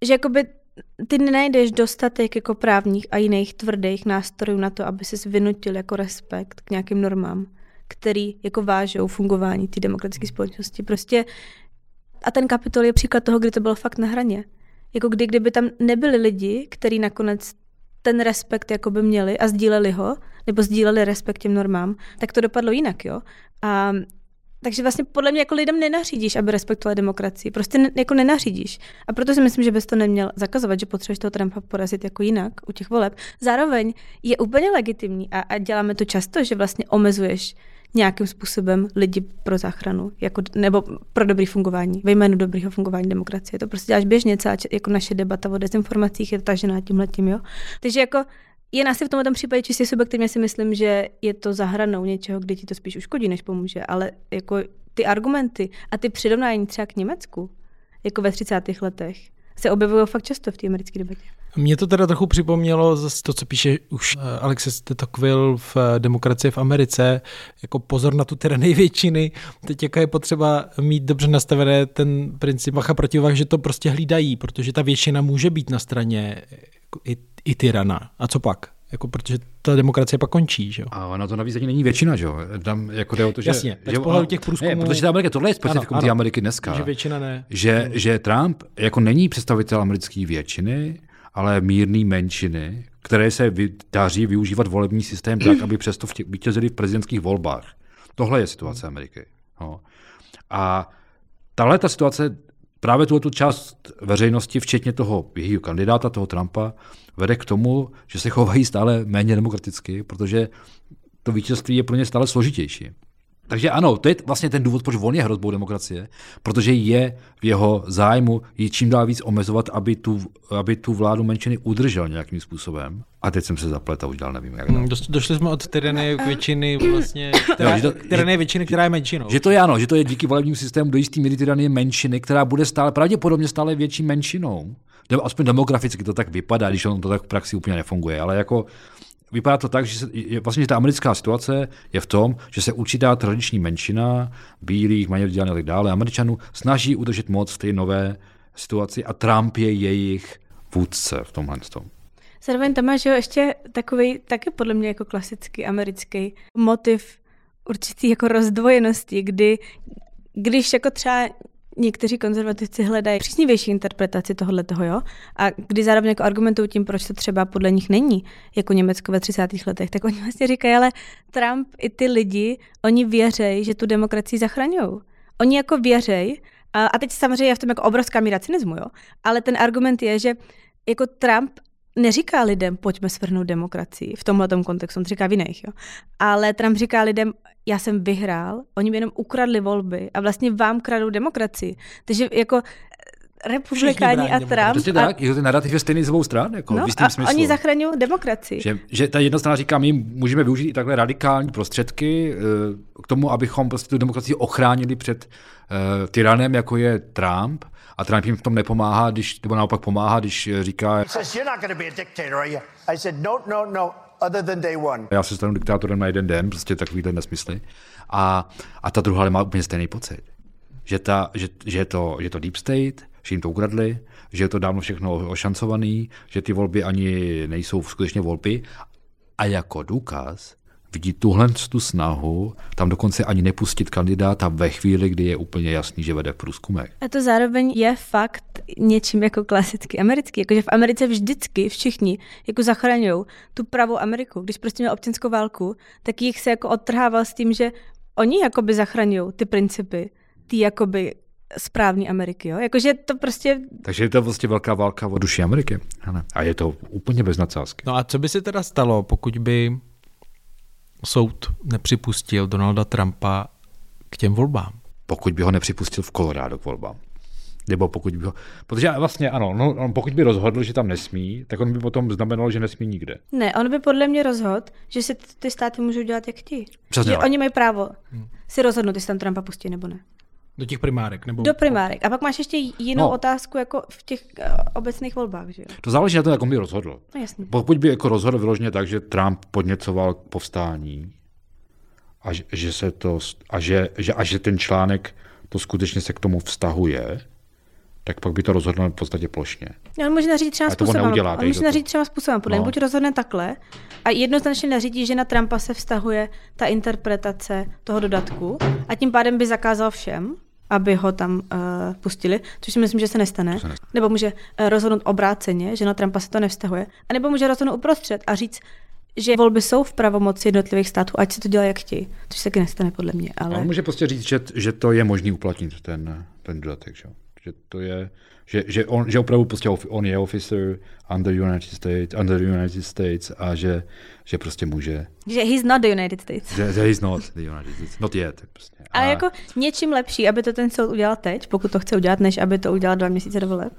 že jakoby ty nenajdeš dostatek jako právních a jiných tvrdých nástrojů na to, aby ses vynutil jako respekt k nějakým normám, který jako vážou fungování té demokratické společnosti. Prostě a ten Kapitol je příklad toho, kdy to bylo fakt na hraně. Jako kdy, kdyby tam nebyli lidi, kteří nakonec ten respekt jakoby měli a sdíleli ho, nebo sdíleli respekt těm normám, tak to dopadlo jinak, jo. A takže vlastně podle mě jako lidem nenařídíš, aby respektovali demokracii. Prostě ne, jako nenařídíš. A proto si myslím, že bys to neměl zakazovat, že potřebuješ toho Trumpa porazit jako jinak u těch voleb. Zároveň je úplně legitimní a, a děláme to často, že vlastně omezuješ nějakým způsobem lidi pro záchranu jako, nebo pro dobrý fungování, ve jménu dobrého fungování demokracie. To prostě děláš běžně, celá jako naše debata o dezinformacích je tažená tímhletím, jo. Takže jako je na si v tomto případě čistě subjektivně si myslím, že je to za hranou něčeho, kde ti to spíš uškodí, než pomůže, ale jako ty argumenty a ty přirovnání třeba k Německu, jako ve třicátých letech, se objevují fakt často v té americké debatě. Mně to teda trochu připomnělo zase to, co píše už Alexis de Tocqueville v Demokracii v Americe, jako pozor na tu tyranii většiny, teď jaká je potřeba mít dobře nastavené ten princip vacha protivah, že to prostě hlídají, protože ta většina může být na straně jako i i tyrana. A co pak? Jako, protože ta demokracie pak končí, že jo? A ona to navíc ani není většina, že jo? Tam jako jde o to, že... Jasně, že, ale, těch průzkumů... Ne, protože ta Amerika, tohle je specifikum té Ameriky dneska. Že většina ne. Že, že Trump jako není představitel americké většiny, ale mírný menšiny, které se daří využívat volební systém tak, aby přesto vítězili v prezidentských volbách. Tohle je situace Ameriky. No. A tahle ta situace právě tuhletu část veřejnosti, včetně toho jejího kandidáta, toho Trumpa, vede k tomu, že se chovají stále méně demokraticky, protože to vítězství je pro ně stále složitější. Takže ano, to je vlastně ten důvod, proč on je hrozbou demokracie, protože je v jeho zájmu ji čím dál víc omezovat, aby tu, aby tu vládu menšiny udržel nějakým způsobem. A teď jsem se zapletal, už dál nevím, jak dál. Došli jsme od tyranie většiny, vlastně, která, no, tyranie většiny, která je menšinou. Že to je ano, že to je díky volebnímu systému do jistý míry tyranie menšiny, která bude stále, pravděpodobně stále větší menšinou. Aspoň demograficky to tak vypadá, když ono to tak v praxi úplně nefunguje, ale jako... Vypadá to tak, že se, vlastně že ta americká situace je v tom, že se určitá tradiční menšina bílých, méně vzdělaných a tak dále, Američanů snaží udržet moc v té nové situaci a Trump je jejich vůdce v tomhle tom. Zároveň tam máš ještě takový taky podle mě jako klasický americký motiv určitý jako rozdvojenosti, kdy když jako třeba někteří konzervativci hledají příznivější interpretaci tohohle toho, jo? A když zároveň jako argumentují tím, proč to třeba podle nich není, jako Německo ve třicátých letech, tak oni vlastně říkají, ale Trump i ty lidi, oni věřejí, že tu demokracii zachraňují. Oni jako věřejí, a, a teď samozřejmě je v tom jako obrovská míra cynismu, jo? Ale ten argument je, že jako Trump neříká lidem, pojďme svrhnout demokracii v tomhletom kontextu, on říká v jiných, jo. Ale Trump říká lidem, já jsem vyhrál, oni mi jenom ukradli volby a vlastně vám kradou demokracii. Takže jako republikáni a Trump... Prostě tak, a... ten narrativ je stejný z obou stran, jako no, v jistým smyslu. Oni zachraňují demokracii. Že, že ta jedna strana říká, my můžeme využít i takhle radikální prostředky k tomu, abychom prostě tu demokracii ochránili před uh, tyranem, jako je Trump. A Trump jim v tom nepomáhá, když, nebo naopak pomáhá, když říká... Já se stanu diktátorem na jeden den, prostě takovýhle nesmysly. A, a ta druhá má úplně stejný pocit. Že, ta, že, že, je to, že je to deep state, že jim to ukradli, že je to dávno všechno ošancovaný, že ty volby ani nejsou skutečně volby. A jako důkaz vidí tuhle tu snahu tam dokonce ani nepustit kandidáta ve chvíli, kdy je úplně jasný, že vede v průzkumech. A to zároveň je fakt něčím jako klasicky americký. Jakože v Americe vždycky všichni jako zachraňují tu pravou Ameriku. Když prostě měl občanskou válku, tak jich se jako odtrhával s tím, že oni jakoby zachraňují ty principy, ty jakoby správní Ameriky. Jo? Jakože to prostě... Takže je to vlastně velká válka o duši Ameriky. A je to úplně bez nadsázky. No a co by se teda stalo, pokud by soud nepřipustil Donalda Trumpa k těm volbám? Pokud by ho nepřipustil v Colorado k volbám. Nebo pokud by ho... Protože vlastně ano, no, on pokud by rozhodl, že tam nesmí, tak on by potom znamenal, že nesmí nikde. Ne, on by podle mě rozhodl, že si ty státy můžou dělat jak ti. Přesně. Oni mají právo hmm. si rozhodnout, jestli tam Trumpa pustí nebo ne. Do těch primárek? Nebo... Do primárek. A pak máš ještě jinou no. otázku jako v těch uh, obecných volbách. Že? To záleží na to, jak on by rozhodl. No, jasně. Pokud by jako rozhodl vyloženě tak, že Trump podněcoval povstání a že, že se to, a že, že, a že ten článek to skutečně se k tomu vztahuje, tak pak by to rozhodl v podstatě plošně. No, on může nařídit třeba způsobem. On, neudělá, on může nařídit třeba způsobem. Podle no. buď rozhodne takhle a jednoznačně nařídí, že na Trumpa se vztahuje ta interpretace toho dodatku a tím pádem by zakázal všem, aby ho tam uh, pustili, což si myslím, že se nestane. se nestane. Nebo může rozhodnout obráceně, že na Trumpa se to nevztahuje. A nebo může rozhodnout uprostřed a říct, že volby jsou v pravomoci jednotlivých států, ať se to dělá jak ti, což se taky nestane podle mě. Ale... On může prostě říct, že, že to je možný uplatnit, ten, ten dodatek. Že? Že to je, že, že, on, že opravdu prostě on je officer under United States, under United States a že, že prostě může. Že he's not the United States. Že he's not the United States, not yet. Prostě. A... Ale jako něčím lepší, aby to ten soud udělal teď, pokud to chce udělat, než aby to udělal dva měsíce do voleb.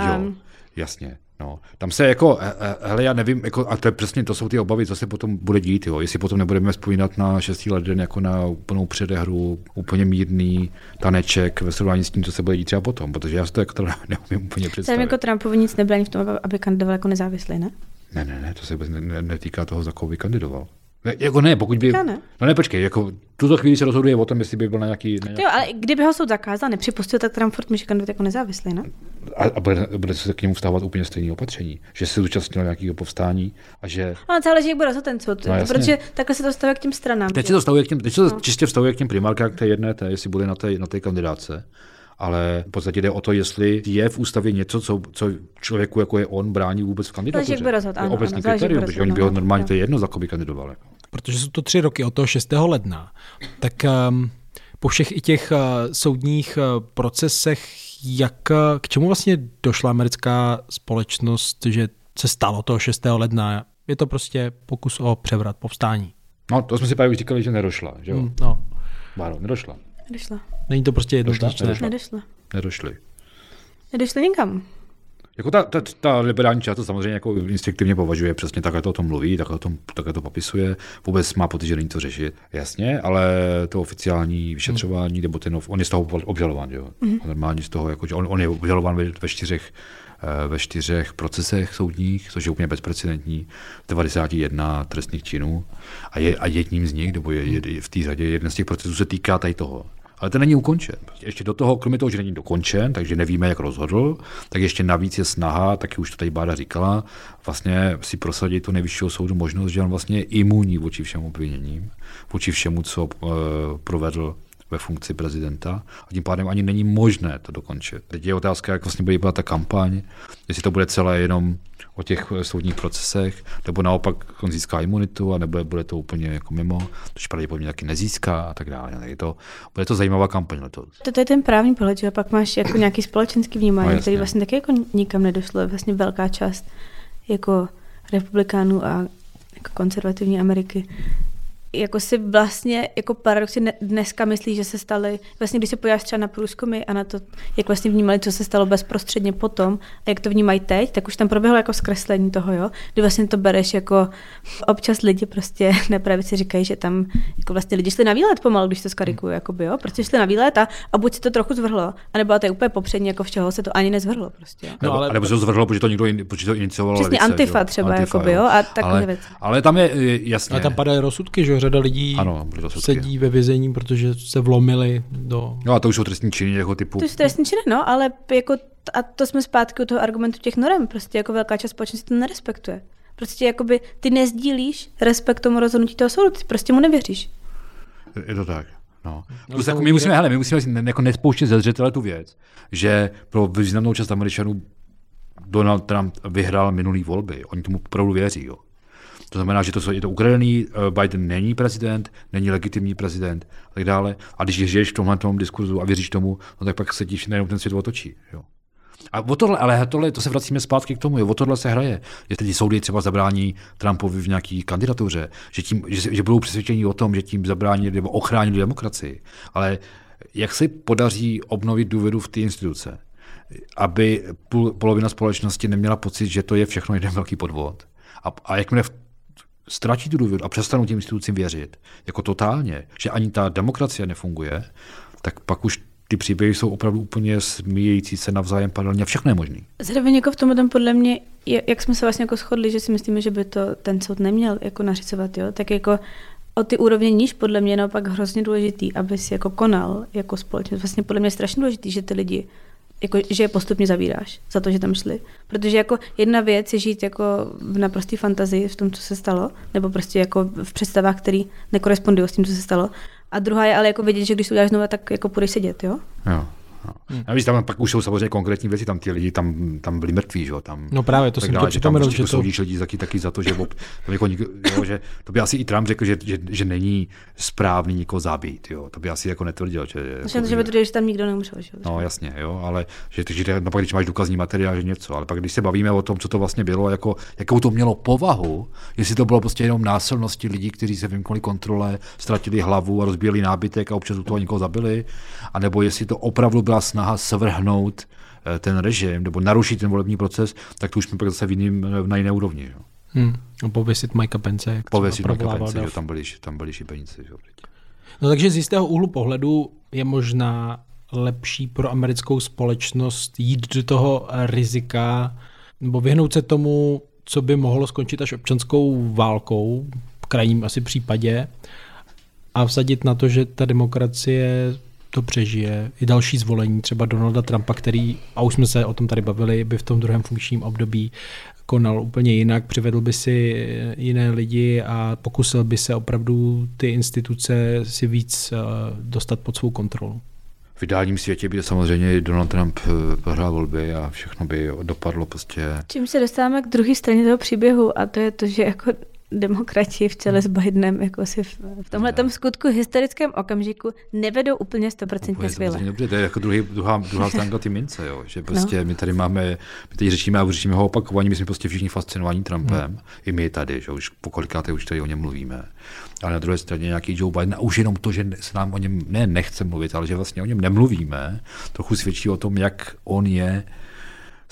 Jo, um... jasně. No, tam se jako, hele, já nevím, jako, a to je přesně, to jsou ty obavy, co se potom bude dít, jo. Jestli potom nebudeme vzpomínat na šestý leden jako na úplnou předehru, úplně mírný taneček ve srovnání s tím, co se bude dít třeba potom, protože já si to jako neumím úplně představit. Tam jako Trumpovi nic nebrání v tom, aby kandidoval jako nezávislý, ne? Ne, ne, ne, to se netýká toho, za koho by kandidoval. Ne, jako ne, pokud by... Ne. No ne, počkej, jako tuto chvíli se rozhoduje o tom, jestli by byl na nějaký... Na nějaký... Jo, ale kdyby ho soud zakázal, nepřipustil, tak Trump furt může kandidovat jako nezávislý, ne? A, a bude, bude se k němu vztahovat úplně stejné opatření, že se zúčastnil nějakého povstání a že... Ale záleží, jak bude rozhodnout ten soud, no, protože takhle se to vztahuje k těm stranám. Teď se to vztahuje k těm, teď se to no. čistě vztahuje k těm primárkám, k té jedné, té, jestli bude na té, na té kandidáce. Ale v podstatě jde o to, jestli je v ústavě něco, co, co člověku, jako je on, brání vůbec v kandidatuře. To je obecný kritérium, protože oni by ho normálně, to je jedno, za koho by kandidoval. Protože jsou to tři roky od toho šestého ledna, tak um, po všech i těch uh, soudních uh, procesech, jak, uh, k čemu vlastně došla americká společnost, že se stalo toho šestého ledna? Je to prostě pokus o převrat, povstání. No, to jsme si právě už říkali, že nedošla, že jo? Mm, no. Báro, nedošla. Nedošla. Není to prostě jednoznačné. Nedošla. Nedošla. Nedošli. Nedošli nikam. Jako ta, ta, ta liberální část to samozřejmě jako instinktivně považuje, přesně takhle to o tom mluví, takhle to, takhle to popisuje, vůbec má pocit, že není to řešit. Jasně, ale to oficiální vyšetřování, hmm. nebo ten, on je z toho obžalován, jo. Hmm. Normálně z toho, jako, že on, on je obžalován ve čtyřech, ve čtyřech procesech soudních, což je úplně bezprecedentní, devadesát jedna trestných činů a, je, a jedním z nich, nebo je, je v té řadě, jeden z těch procesů se týká tady toho. Ale ten není ukončen. Ještě do toho, kromě toho, že není dokončen, takže nevíme, jak rozhodl, tak ještě navíc je snaha, taky už to tady Bára říkala, vlastně si prosadit tu nejvyššího soudu možnost, že on vlastně je imunní vůči všem obviněním, vůči všemu, co uh, provedl ve funkci prezidenta a tím pádem ani není možné to dokončit. Teď je otázka, jak vlastně bude vypadat ta kampaň, jestli to bude celé jenom o těch soudních procesech, nebo naopak on získá imunitu, anebo bude to úplně jako mimo, což pravděpodobně taky nezíská a tak dále. Je to, bude to zajímavá kampaň letos. To je ten právní pohled, že pak máš jako nějaký společenský vnímání, no, který vlastně taky jako nikam nedošlo. Vlastně velká část jako republikánů a jako konzervativní Ameriky jako si vlastně jako paradoxně dneska myslí, že se staly, vlastně když se podíváš třeba na průzkumy a na to, jak vlastně vnímali, co se stalo bezprostředně potom a jak to vnímají teď, tak už tam proběhlo jako zkreslení toho, jo, kdy vlastně to bereš jako občas lidi prostě na pravici říkají, že tam jako vlastně lidi šli na výlet pomalu, když to skarikuju, jakoby, jo, prostě šli na výlet a, a buď se to trochu zvrhlo, anebo to je úplně popřední, jako všeho se to ani nezvrhlo prostě. Jo? Nebo, ale nebo se to zvrhlo, protože to někdo in, protože to inicioval. Přesně levice, Antifa jo? třeba, Antifa, jakoby, jo, a takové věci. Ale tam je jasně. A tam padají rozsudky, že řada lidí ano, sedí ve vězení, protože se vlomili do... No a to už jsou trestní činy jako typu... To jsou trestní činy, no, ale jako, a to jsme zpátky u toho argumentu těch norem, prostě jako velká část společnosti to nerespektuje. Prostě jakoby ty nezdílíš respekt tomu rozhodnutí toho soudu, ty prostě mu nevěříš. Je to tak. No. No, Plus, jako, my, musíme, hele, my musíme jako nespouštět ze zřetele tu věc, že pro významnou část Američanů Donald Trump vyhrál minulý volby. Oni tomu opravdu věří, jo. To znamená, že to je to ukradený, Biden není prezident, není legitimní prezident a tak dále. A když žiješ v tomhle tom diskurzu a věříš tomu, no tak pak se ti najednou ten svět otočí. Jo. A o tohle, ale tohle, to se vracíme zpátky k tomu, jo, o tohle se hraje. Jestli ty soudy třeba zabrání Trumpovi v nějaký kandidatuře, že, tím, že, že budou přesvědčení o tom, že tím zabrání nebo ochrání demokracii. Ale jak se podaří obnovit důvěru v ty instituce? aby půl, polovina společnosti neměla pocit, že to je všechno jeden velký podvod. A, a jakmile ztratí tu důvěru a přestanou těm institucím věřit, jako totálně, že ani ta demokracie nefunguje, tak pak už ty příběhy jsou opravdu úplně smíjející se navzájem paralelně, všechno je možné. Zároveň jako v tomhle tom podle mě, jak jsme se vlastně jako shodli, že si myslíme, že by to ten soud neměl jako nařizovat, jo? Tak jako o ty úrovně níž podle mě naopak hrozně důležitý, aby si jako konal jako společnost. Vlastně podle mě je strašně důležitý, že ty lidi jako, že je postupně zavíráš za to, že tam šli. Protože jako jedna věc je žít jako v naprosté fantazii v tom, co se stalo, nebo prostě jako v představách, které nekorespondují s tím, co se stalo. A druhá je ale jako vědět, že když to uděláš znovu, tak jako půjdeš sedět, jo? Jo. Jo. A víš, tam pak už jsou samozřejmě konkrétní věci, tam ty lidi tam, tam byli mrtví, že jo? Tam, no právě, to jsem dále, to připomenul, že tam soudíš lidi taky, taky za to, že, ob, jako nikdo, jo, že to by asi i Trump řekl, že, že, že není správný nikoho zabít, jo? To by asi jako netvrdil. Že, jako, to, že by to, že tam nikdo neumřel, že jo? No jasně, jo, ale že, že napak, když máš důkazní materiál, že něco, ale pak když se bavíme o tom, co to vlastně bylo, jako, jakou to mělo povahu, jestli to bylo prostě jenom násilnosti lidí, kteří se vymkli kontrole, ztratili hlavu a rozbíjeli nábytek a občas u toho někoho zabili, anebo jestli to opravdu byla snaha svrhnout ten režim nebo narušit ten volební proces, tak to už jsme pak zase v jiným, na jiné úrovni. Jo. Hmm. Pověsit Mikea Pence. Pověsit Mikea Pence, jo, tam byli, tam byli šibenici. Jo. No takže z jistého úhlu pohledu je možná lepší pro americkou společnost jít do toho rizika nebo vyhnout se tomu, co by mohlo skončit až občanskou válkou, v krajním asi případě, a vsadit na to, že ta demokracie to přežije. I další zvolení třeba Donalda Trumpa, který, a už jsme se o tom tady bavili, by v tom druhém funkčním období konal úplně jinak, přivedl by si jiné lidi a pokusil by se opravdu ty instituce si víc dostat pod svou kontrolu. V ideálním světě by samozřejmě Donald Trump prohrál volby a všechno by dopadlo prostě. Čím se dostáváme k druhé straně toho příběhu, a to je to, že jako demokrati v čele s Bidenem jako si v tomhletom skutku historickém okamžiku nevedou úplně stoprocentně skvěle. Dobře, to je jako druhý, druhá, druhá stránka ty mince, jo? Že prostě no. My tady máme, my tady řešíme a řešíme ho opakování, my jsme prostě všichni fascinovaní Trumpem, no. I my tady, že už pokolikáte už tady o něm mluvíme. Ale na druhé straně nějaký Joe Biden, a už jenom to, že se nám o něm ne, nechce mluvit, ale že vlastně o něm nemluvíme, trochu svědčí o tom, jak on je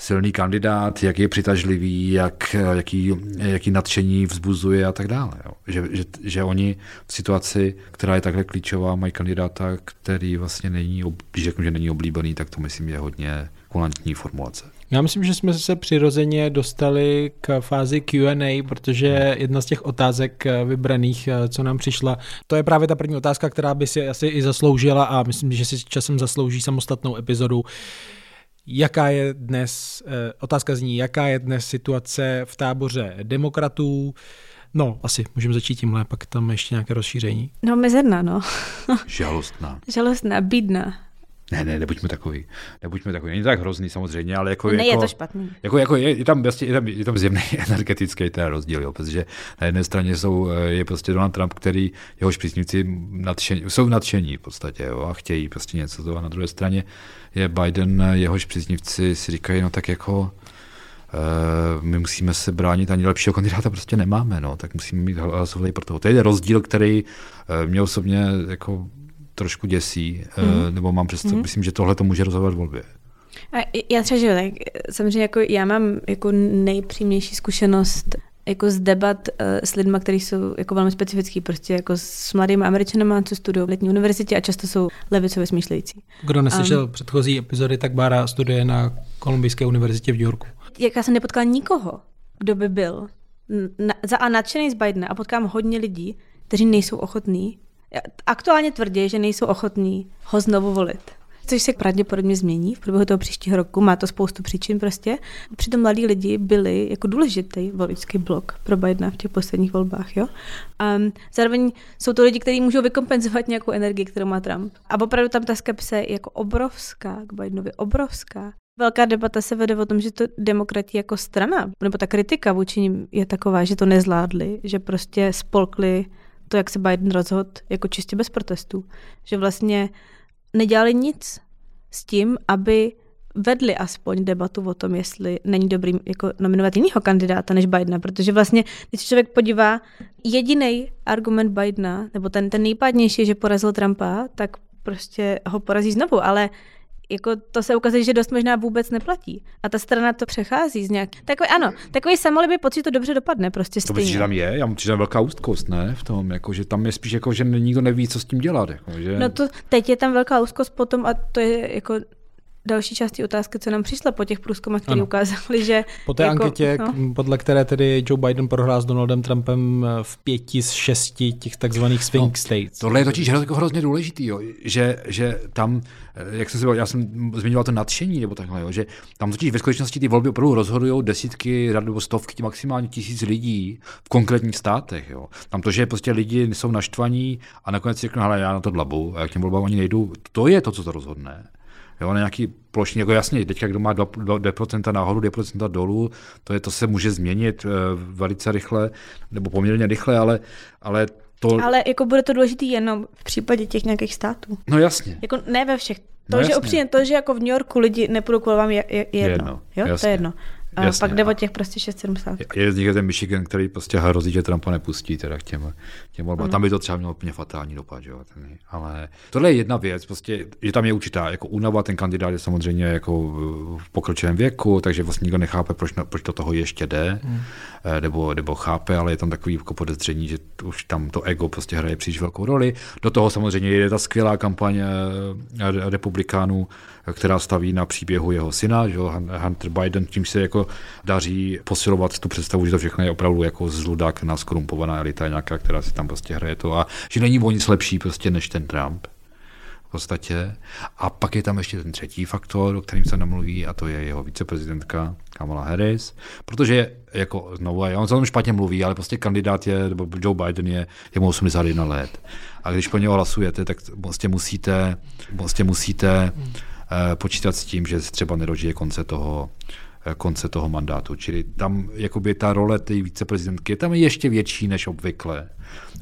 silný kandidát, jak je přitažlivý, jak, jaký, jaký nadšení vzbuzuje a tak dále. Jo. Že, že, že oni v situaci, která je takhle klíčová, mají kandidáta, který vlastně není, když řeknu, že není oblíbený, tak to myslím je hodně kulantní formulace. Já myslím, že jsme se přirozeně dostali k fázi Q and A, protože jedna z těch otázek vybraných, co nám přišla, to je právě ta první otázka, která by si asi i zasloužila a myslím, že si časem zaslouží samostatnou epizodu. Jaká je dnes, otázka zní, jaká je dnes situace v táboře demokratů? No, asi můžeme začít tímhle, pak tam ještě nějaké rozšíření. No, mizerná, no. Žalostná. Žalostná, bídná. Ne, ne, nebuďme takový. Nebuďme takový. Není to tak hrozný samozřejmě, ale jako, ne, jako, je to špatný. Jako, jako je, je tam vlastně je tam, je tam zjemný energetický ten rozdíl, jo, protože na jedné straně jsou je prostě Donald Trump, který jehož příznivci nadšení, jsou nadšení v podstatě, jo, a chtějí prostě něco toho, a na druhé straně je Biden, jehož příznivci si říkají, no tak jako Uh, my musíme se bránit, ani lepšího kandidáta prostě nemáme, no, tak musíme mít hlasovali pro toho. To je rozdíl, který uh, mě osobně jako trošku děsí, mm-hmm. nebo mám přesto, mm-hmm. myslím, že tohle to může rozhodovat volbě. A já třeba, že tak samozřejmě jako já mám jako nejpřímější zkušenost jako z debat uh, s lidma, kteří jsou jako velmi specifický, prostě jako s mladými Američanama, co studují v letní univerzitě a často jsou levicově smýšlející. Kdo neslyšel um, předchozí epizody, tak Bára studuje na Kolumbijské univerzitě v New Yorku. Jak já jsem nepotkala nikoho, kdo by byl na, za a nadšený z Bidena, a potkám hodně lidí, kteří nejsou ochotní, aktuálně tvrdí, že nejsou ochotní ho znovu volit. Což se pravděpodobně změní v průběhu toho příštího roku, má to spoustu příčin prostě. Přitom mladí lidi byli jako důležitý voličský blok pro Bidena v těch posledních volbách. Jo? A zároveň jsou to lidi, kteří můžou vykompenzovat nějakou energii, kterou má Trump. A opravdu tam ta skepse je jako obrovská, k Bidenovi obrovská. Velká debata se vede o tom, že to demokrati jako strana, nebo ta kritika vůči nim je taková, že to nezvládli, že prostě spolkli to, jak se Biden rozhodl, jako čistě bez protestů. Že vlastně nedělali nic s tím, aby vedli aspoň debatu o tom, jestli není dobrý jako nominovat jiného kandidáta než Bidena, protože vlastně, když člověk podívá, jediný argument Bidena, nebo ten, ten nejpádnější, že porazil Trumpa, tak prostě ho porazí znovu, ale jako to se ukazuje, že dost možná vůbec neplatí. A ta strana to přechází z nějak. Takový, ano, takový samolibý pocit, to dobře dopadne prostě stejně. To myslím, že tam je, já mám tam velká úzkost, ne? V tom, jako, že tam je spíš jako, že nikdo neví, co s tím dělat. Jako, že... No to teď je tam velká úzkost potom a to je jako další část té otázky, co nám přišla po těch průzkumech, které ukázali, že... Po té jako, anketě, no. podle které tedy Joe Biden prohrál s Donaldem Trumpem v pěti z šesti těch takzvaných swing no, states. Tohle je totiž hrozně, hrozně důležitý, jo, že, že tam, jak jsem se, já jsem zmiňoval to nadšení, nebo takhle, jo, že tam totiž ve skutečnosti ty volby opravdu rozhodují desítky, řadu nebo stovky, maximálně tisíc lidí v konkrétních státech. Jo. Tam to, že prostě lidi jsou naštvaní a nakonec si řeknou, hele, já na to dlabu a jak těm volbám ani nejdu, to je to, co to rozhodne. Jo, na nějaký plošní, jako jasně, teďka kdo má dva procenta nahoru, dvě procenta dolů, to je, to se může změnit velice rychle, nebo poměrně rychle, ale, ale to... Ale jako bude to důležitý jenom v případě těch nějakých států. No jasně. Jako ne ve všech. To, no že upřímně, to, že jako v New Yorku lidi nepůjdou kvůli vám, je, je jedno. Jo, jasně. To je jedno. A jasně, pak jde o těch prostě šest sedm států. Je z nich ten Michigan, který prostě hrozí, že Trumpa nepustí teda k těm, těm volbám. Mm. Tam by to třeba mělo úplně fatální dopad, jo. Ale tohle je jedna věc, prostě, že tam je určitá jako únava, ten kandidát je samozřejmě jako v pokročilém věku, takže vlastně nikdo nechápe, proč, proč do toho ještě jde, mm. nebo, nebo chápe, ale je tam takový jako podezření, že už tam to ego prostě hraje příliš velkou roli. Do toho samozřejmě jde ta skvělá kampaň republikánů, která staví na příběhu jeho syna, že Hunter Biden, tím se jako daří posilovat tu představu, že to všechno je opravdu jako zludák, nás korumpovaná elita nějaká, která si tam prostě hraje to a že není o nic lepší prostě než ten Trump v podstatě. A pak je tam ještě ten třetí faktor, o kterým se nemluví, a to je jeho viceprezidentka Kamala Harris, protože jako znovu, on se tam špatně mluví, ale prostě kandidát je, nebo Joe Biden je, je mu osmdesát jedna let. A když po něho hlasujete, tak prostě musíte, prostě musíte hmm. počítat s tím, že se třeba nedožije konce toho konce toho mandátu. Čili tam jakoby ta role té viceprezidentky je tam ještě větší než obvykle.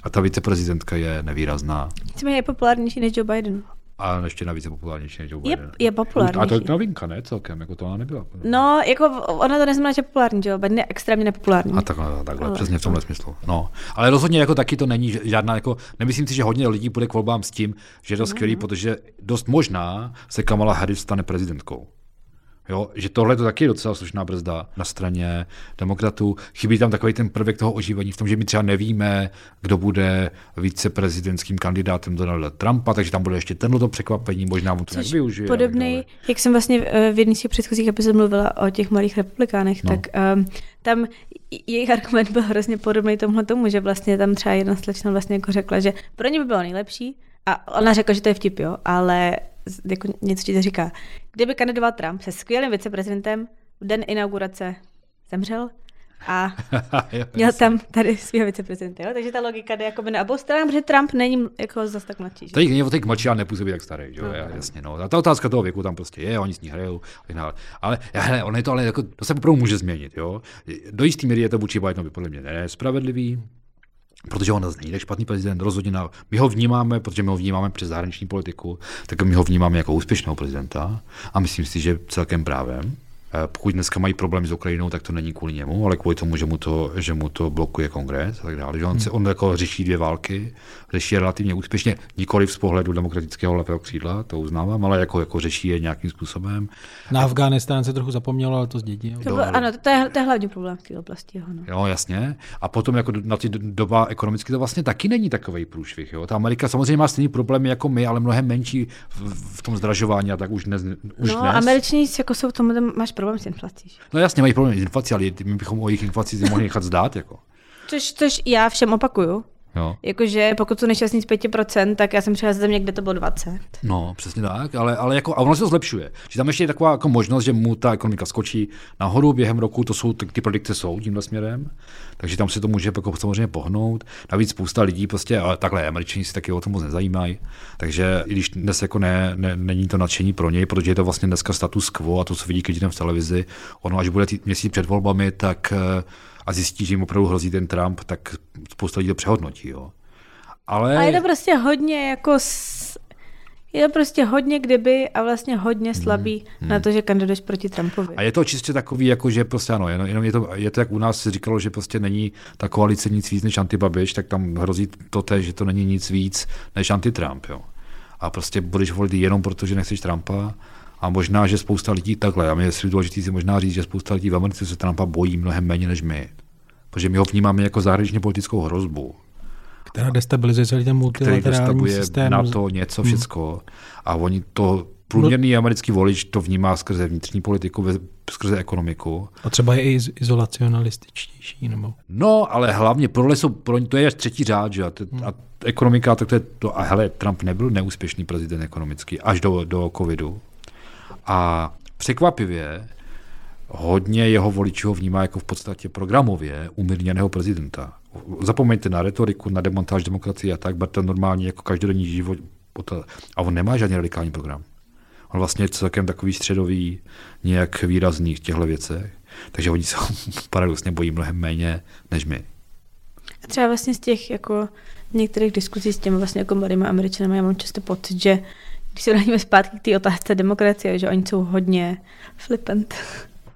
A ta viceprezidentka je nevýrazná. Myslím, je populárnější než Joe Biden. A ještě navíc populárnější než Joe Biden. Je, je populárnější. A to je novinka, ne? Celkem, jako to ona nebyla. No, jako ona to neznamená, že je populární, Joe Biden je extrémně nepopulární. A takhle, takhle, ale... přesně v tomhle smyslu. No. Ale rozhodně jako taky to není žádná, jako nemyslím si, že hodně lidí půjde k volbám s tím, že je to skvělý, mm. protože dost možná se Kamala Harris stane prezidentkou. Jo, že tohle to taky je docela slušná brzda na straně demokratů. Chybí tam takový ten prvek toho oživení v tom, že my třeba nevíme, kdo bude viceprezidentským kandidátem Donalda Trumpa, takže tam bude ještě tenhle překvapení, možná on to nějak využije. Podobný, jak jsem vlastně v jedné z těch předchozích epizod mluvila o těch malých republikánech, no. tak um, tam jejich argument byl hrozně podobný tomhle tomu, že vlastně tam třeba jedna slečna vlastně jako řekla, že pro ně by bylo nejlepší a ona řekla, že to je vtip, jo, ale jako něco ti to říká. Kdyby kandidoval Trump se skvělým viceprezidentem, v den inaugurace zemřel a měl tam tady svého viceprezidenta. Jo? Takže ta logika jde jakoby na obou stranách, protože Trump není jako zase tak mladší. Tady není o těch mladší, ale nepůsobí tak starý. Jo? No, já, jasně, no. A ta otázka toho věku tam prostě je, oni s ní hrajou. Ale ono je to, ale jako, to se opravdu může změnit. Jo? Do jistý míry je to vůči Bidenovi podle mě nespravedlivý. Protože on není tak špatný prezident, rozhodně na, my ho vnímáme, protože my ho vnímáme přes zahraniční politiku, tak my ho vnímáme jako úspěšného prezidenta a myslím si, že celkem právem. Pokud dneska mají problém s Ukrajinou, tak to není kvůli němu, ale kvůli tomu, že mu to, že mu to blokuje kongres a tak dále. Že on, se, on jako řeší dvě války, řeší je relativně úspěšně, nikoli z pohledu demokratického levého křídla, to uznávám, ale jako, jako řeší je nějakým způsobem. Na Afghánistán se trochu zapomnělo, ale to zdědí. Ano, to je, to je hlavní problém v té oblasti. No. Jo, jasně. A potom jako na ty doba ekonomicky to vlastně taky není takovej průšvih. Jo? Ta Amerika samozřejmě má stejný problémy jako my, ale mnohem menší v, v tom zdražování a tak už dnes. Už no, Američané jako jsou v tomhle máš problém s inflací. No jasně, mají problém s inflací, ale my bychom o jejich inflaci mohli nechat zdát. Jako. Což, což já všem opakuju. Jakože pokud jsou nešťastní z pět procent, tak já jsem přišla ze země, kde to bylo dvacet. No, přesně tak, ale, ale jako, a ono se to zlepšuje. Že tam ještě je taková jako možnost, že mu ta ekonomika skočí nahoru během roku, to jsou, ty predikce jsou tímhle směrem, takže tam se to může jako samozřejmě pohnout. Navíc spousta lidí prostě, ale takhle Američané si taky o tom moc nezajímají, takže i když dnes jako ne, ne, není to nadšení pro něj, protože je to vlastně dneska status quo a to, co vidí každý den v televizi, ono až bude tý, měsíc před volbami, tak a zjistí, že jim opravdu hrozí ten Trump, tak spousta lidí to přehodnotí. Jo. Ale... A je to prostě hodně jako... S... Je to prostě hodně kdyby a vlastně hodně slabý hmm, hmm. na to, že kandiduješ proti Trumpovi. A je to čistě takový, jako že prostě ano, jenom je to, je to jak u nás se říkalo, že prostě není ta koalice nic víc než anti-Babiš, tak tam hrozí to té, že to není nic víc než anti-Trump. Jo. A prostě budeš volit jenom proto, že nechceš Trumpa, A možná, že spousta lidí takhle, a mě je důležité si možná říct, že spousta lidí v Americe se Trumpa bojí mnohem méně než my. Protože my ho vnímáme jako zahraničně politickou hrozbu. Která destabilizuje ten multilaterální systém. Na to něco, všecko. Hmm. A oni to, průměrný no, americký volič to vnímá skrze vnitřní politiku, skrze ekonomiku. A třeba je i izolacionalističtější. Nebo... No, ale hlavně pro jsou, pro to je až třetí řád. Že? A, t- hmm. a ekonomika, tak to je to. A hele, Trump nebyl neúspěšný prezident ekonomický až do, do covidu. A překvapivě hodně jeho voličů ho vnímá jako v podstatě programově umírněného prezidenta. Zapomeňte na retoriku, na demontáž demokracie a tak, berte normálně jako každodenní život. A on nemá žádný radikální program. On vlastně je celkem takový středový, nějak výrazný v těchto věcech. Takže oni se paradoxně bojí mnohem méně než my. A třeba vlastně z těch jako některých diskuzí s těmi vlastně jako mladými Američanami, já mám často pocit, že když se vrátíme zpátky k té otázce demokracie, že oni jsou hodně flipant.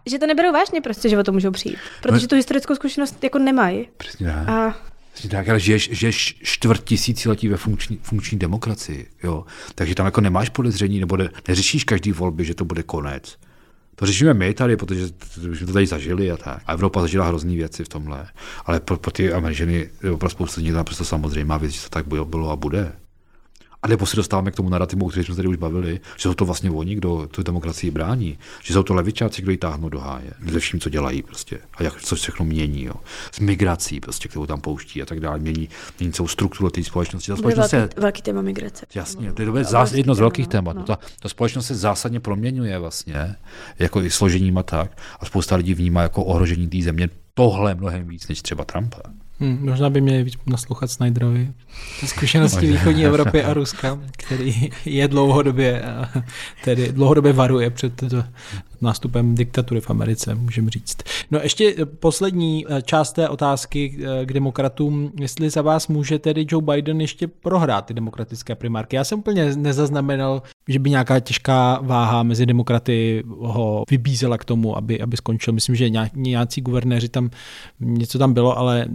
Že to neberou vážně prostě, že o to můžou přijít. Protože no, tu historickou zkušenost jako nemají. Přesně tak. A... Přesně tak, ale žiješ, žiješ čtvrt tisíciletí ve funkční, funkční demokracii. Jo? Takže tam jako nemáš podezření, nebo ne, neřešíš každý volby, že to bude konec. To řešíme my tady, protože jsme to tady zažili a tak. A Evropa zažila hrozný věci v tomhle. Ale pro, pro ty Američany pro spoustu lidí naprosto samozřejmá věc, že to tak bylo a bude. A nebo se dostáváme k tomu narrativu, který jsme tady už bavili, že jsou to vlastně oni, kdo tu demokracii brání, že jsou to levičáci, kdo ji táhnou do háje, ze vším, co dělají prostě a jak, co všechno mění. Jo. S migrací, prostě, kterou tam pouští a tak dále, mění, mění celou strukturu té společnosti. Ta společnost se, velký, velký téma migrace. Jasně, to je to zás, jedno z velkých témat. No. Ta, ta společnost se zásadně proměňuje vlastně, jako i složením a tak, a spousta lidí vnímá jako ohrožení té země tohle mnohem víc než třeba Trumpa. Hmm, možná by měli naslouchat Snyderovi zkušenosti východní Evropy a Ruska, který je dlouhodobě, tedy dlouhodobě varuje před nástupem diktatury v Americe, můžeme říct. No ještě poslední část té otázky k demokratům, jestli za vás může tedy Joe Biden ještě prohrát ty demokratické primárky. Já jsem úplně nezaznamenal, že by nějaká těžká váha mezi demokraty ho vybízela k tomu, aby, aby skončil. Myslím, že nějací guvernéři tam, něco tam bylo, ale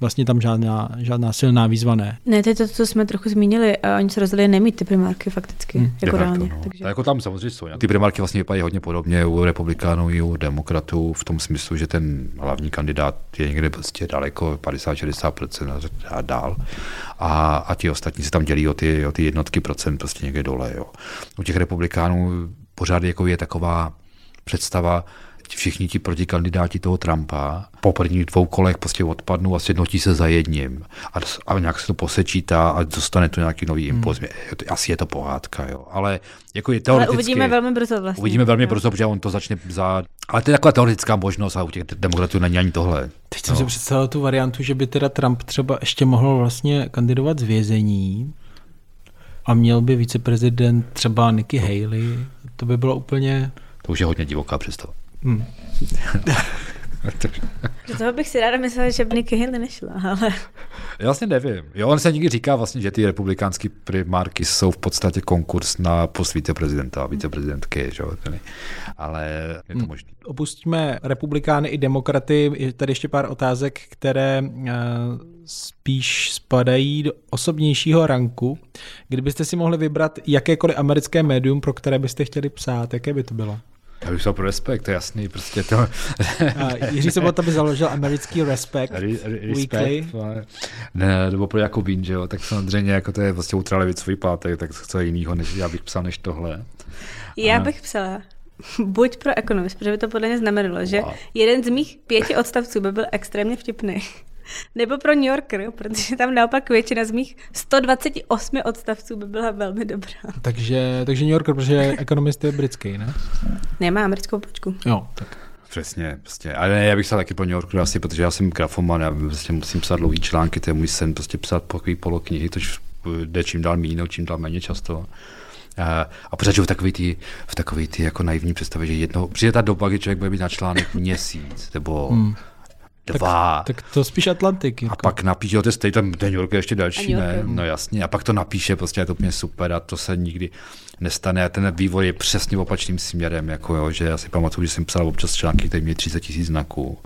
vlastně tam žádná, žádná silná výzva ne. Ne, to je to, co jsme trochu zmínili. A oni se rozhodli nemít ty primárky fakticky. Hmm. Jako reálně. No. Takže... Jako tam samozřejmě jsou. Ty primárky vlastně vypadají hodně podobně u republikánů i u demokratů v tom smyslu, že ten hlavní kandidát je někde prostě daleko padesát až šedesát procent a dál. A, a ti ostatní se tam dělí o ty, o ty jednotky procent prostě někde dole. Jo. U těch republikánů pořád jako je taková představa, všichni ti protikandidáti toho Trumpa po prvních dvou kolech prostě odpadnou a sjednotí se za jedním. A, a nějak se to posečítá a dostane to nějaký nový impuls. Hmm. Asi je to pohádka, jo. Ale jako je teoreticky... Ale uvidíme velmi brzo vlastně. Uvidíme velmi jo. brzo, protože on to začne za... Ale to je taková teoretická možnost a u těch demokratů není ani tohle. Teď no. jsem si představil tu variantu, že by teda Trump třeba ještě mohl vlastně kandidovat z vězení a měl by viceprezident třeba Nikki Haley. To by bylo úplně... To už je hodně divoká představa. Hmm. Do toho bych si ráda myslela, že by Nikki Haley nešla, ale... Já vlastně nevím. Jo, on se někdy říká vlastně, že ty republikánský primárky jsou v podstatě konkurs na post viceprezidenta a viceprezidentky, že jo? Ale je to možné. Opustíme republikány i demokraty. Je tady ještě pár otázek, které spíš spadají do osobnějšího ranku. Kdybyste si mohli vybrat jakékoliv americké médium, pro které byste chtěli psát, jaké by to bylo? Já bych šel pro Respekt, to je jasný. Prostě to... A Jiří Sobota by založil americký Respekt. Re, re, Respekt. Ne, nebo pro Jakubín, že jo? Tak samozřejmě jako to je vlastně ultralevicový pátek, tak co jiného, než já bych psal než tohle. Já a... bych psala buď pro Ekonomist, protože by to podle mě znamenalo, že wow. jeden z mých pěti odstavců by byl extrémně vtipný. Nebo pro New Yorker, protože tam naopak většina z mých sto dvacet osm odstavců by byla velmi dobrá. Takže, takže New Yorker, protože Ekonomist je britský, ne? Nemá americkou počku. Jo, tak. Přesně, prostě. Ale ne, já bych psal taky pro New Yorker asi, protože já jsem grafoman, já prostě musím psát dlouhý články, to je můj sen, prostě psát takový poloknihy, to jde čím dál méně, čím dál méně často. A, a pořád v takový ty, v takový ty jako naivní představě, že jedno, přijde ta doba, kdy člověk bude být na článek měsíc, nebo... Hmm. Dva. Tak, tak to spíš Atlantik. Jako. A pak napíše, to je tam New York je ještě další, ne? No jasně. A pak to napíše, prostě je to úplně super a to se nikdy nestane. A ten vývoj je přesně opačným směrem, jako jo, že já si pamatuju, že jsem psal občas články, které měly třicet tisíc znaků.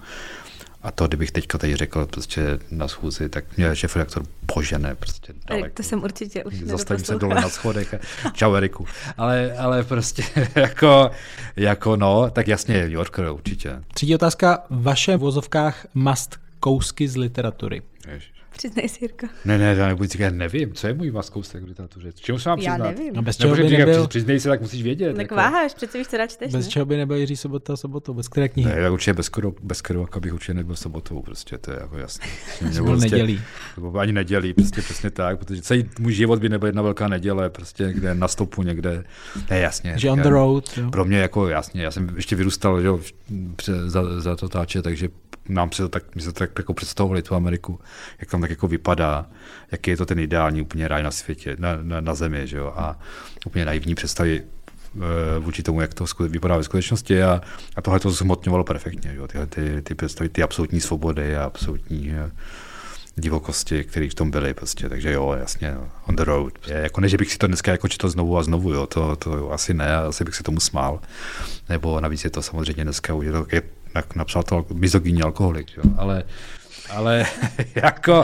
A to, kdybych teďka teď řekl prostě na schůzi, tak mě šéfredaktor požene prostě daleko. Erik, to jsem určitě už nedoposlouchala. Zastavím se dole na schodech. A... Čau, Eriku. Ale, ale prostě jako, jako no, tak jasně, New Yorker určitě. Třetí otázka, vaše v vozovkách must kousky z literatury. Ježiš. Přiznej si, Jirko. Ne, ne, já nebudu říkat, nevím, co je můj maskousek v literatuře. Čemu se mám přiznat? Já nevím. No bez čeho by nebyl... Přiznej se, tak musíš vědět. Tak jako... váháš, přece víš, co dá čteš, Bez ne? čeho by nebyl Jiří Sobota, Sobotou, bez které knihy? Ne, tak určitě bez Krok, bez Krok, abych určitě nebyl Sobotou, prostě to je jako jasný. Nebo nedělí. Nebo ani nedělí, prostě přesně tak, protože celý můj život by nebyl jedna velká neděle, prostě někde na stopu, někde, ne, jasně. Že on the road. Jo. Pro mě jako jasně, já jsem ještě vyrůstal, jo, za, za to táče, takže nám se to tak, my se to tak jako představovali tu Ameriku, jak tam tak jako vypadá, jaký je to ten ideální úplně ráj na světě, na, na, na zemi, že jo, a úplně naivní představy vůči tomu, jak to vypadá ve skutečnosti, a, a tohle to zhmotňovalo perfektně, že jo, tyhle ty, ty představy, ty absolutní svobody a absolutní divokosti, které v tom byly prostě, takže jo, jasně, on the road. Jako ne, že bych si to dneska jako četl znovu a znovu, jo, to, to asi ne, asi bych se tomu smál, nebo navíc je to samozřejmě dneska už je to je, napsal to mizogynní alkoholik, jo? Ale, ale jako,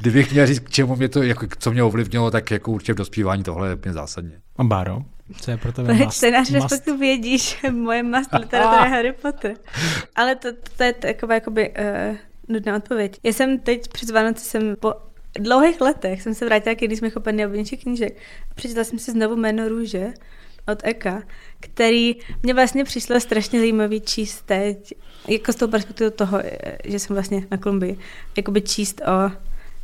kdybych měl říct, k čemu mě to, jako, co mě ovlivnilo, tak jako určitě v dospívání tohle je úplně zásadně. A Báro, co je pro tebe must? Čtenář Respektu vědí, že moje must literatura je Harry Potter. Ale to, to je taková jakoby, uh, nudná odpověď. Já jsem teď před Vánoci jsem po dlouhých letech jsem se vrátila, když jsme chopili neobjednější knížek. Přečetla jsem si znovu Jméno růže od Eka, který mě vlastně přišlo strašně zajímavý číst teď, jako z toho perspektivu toho, že jsem vlastně na Kolumbii, jakoby číst o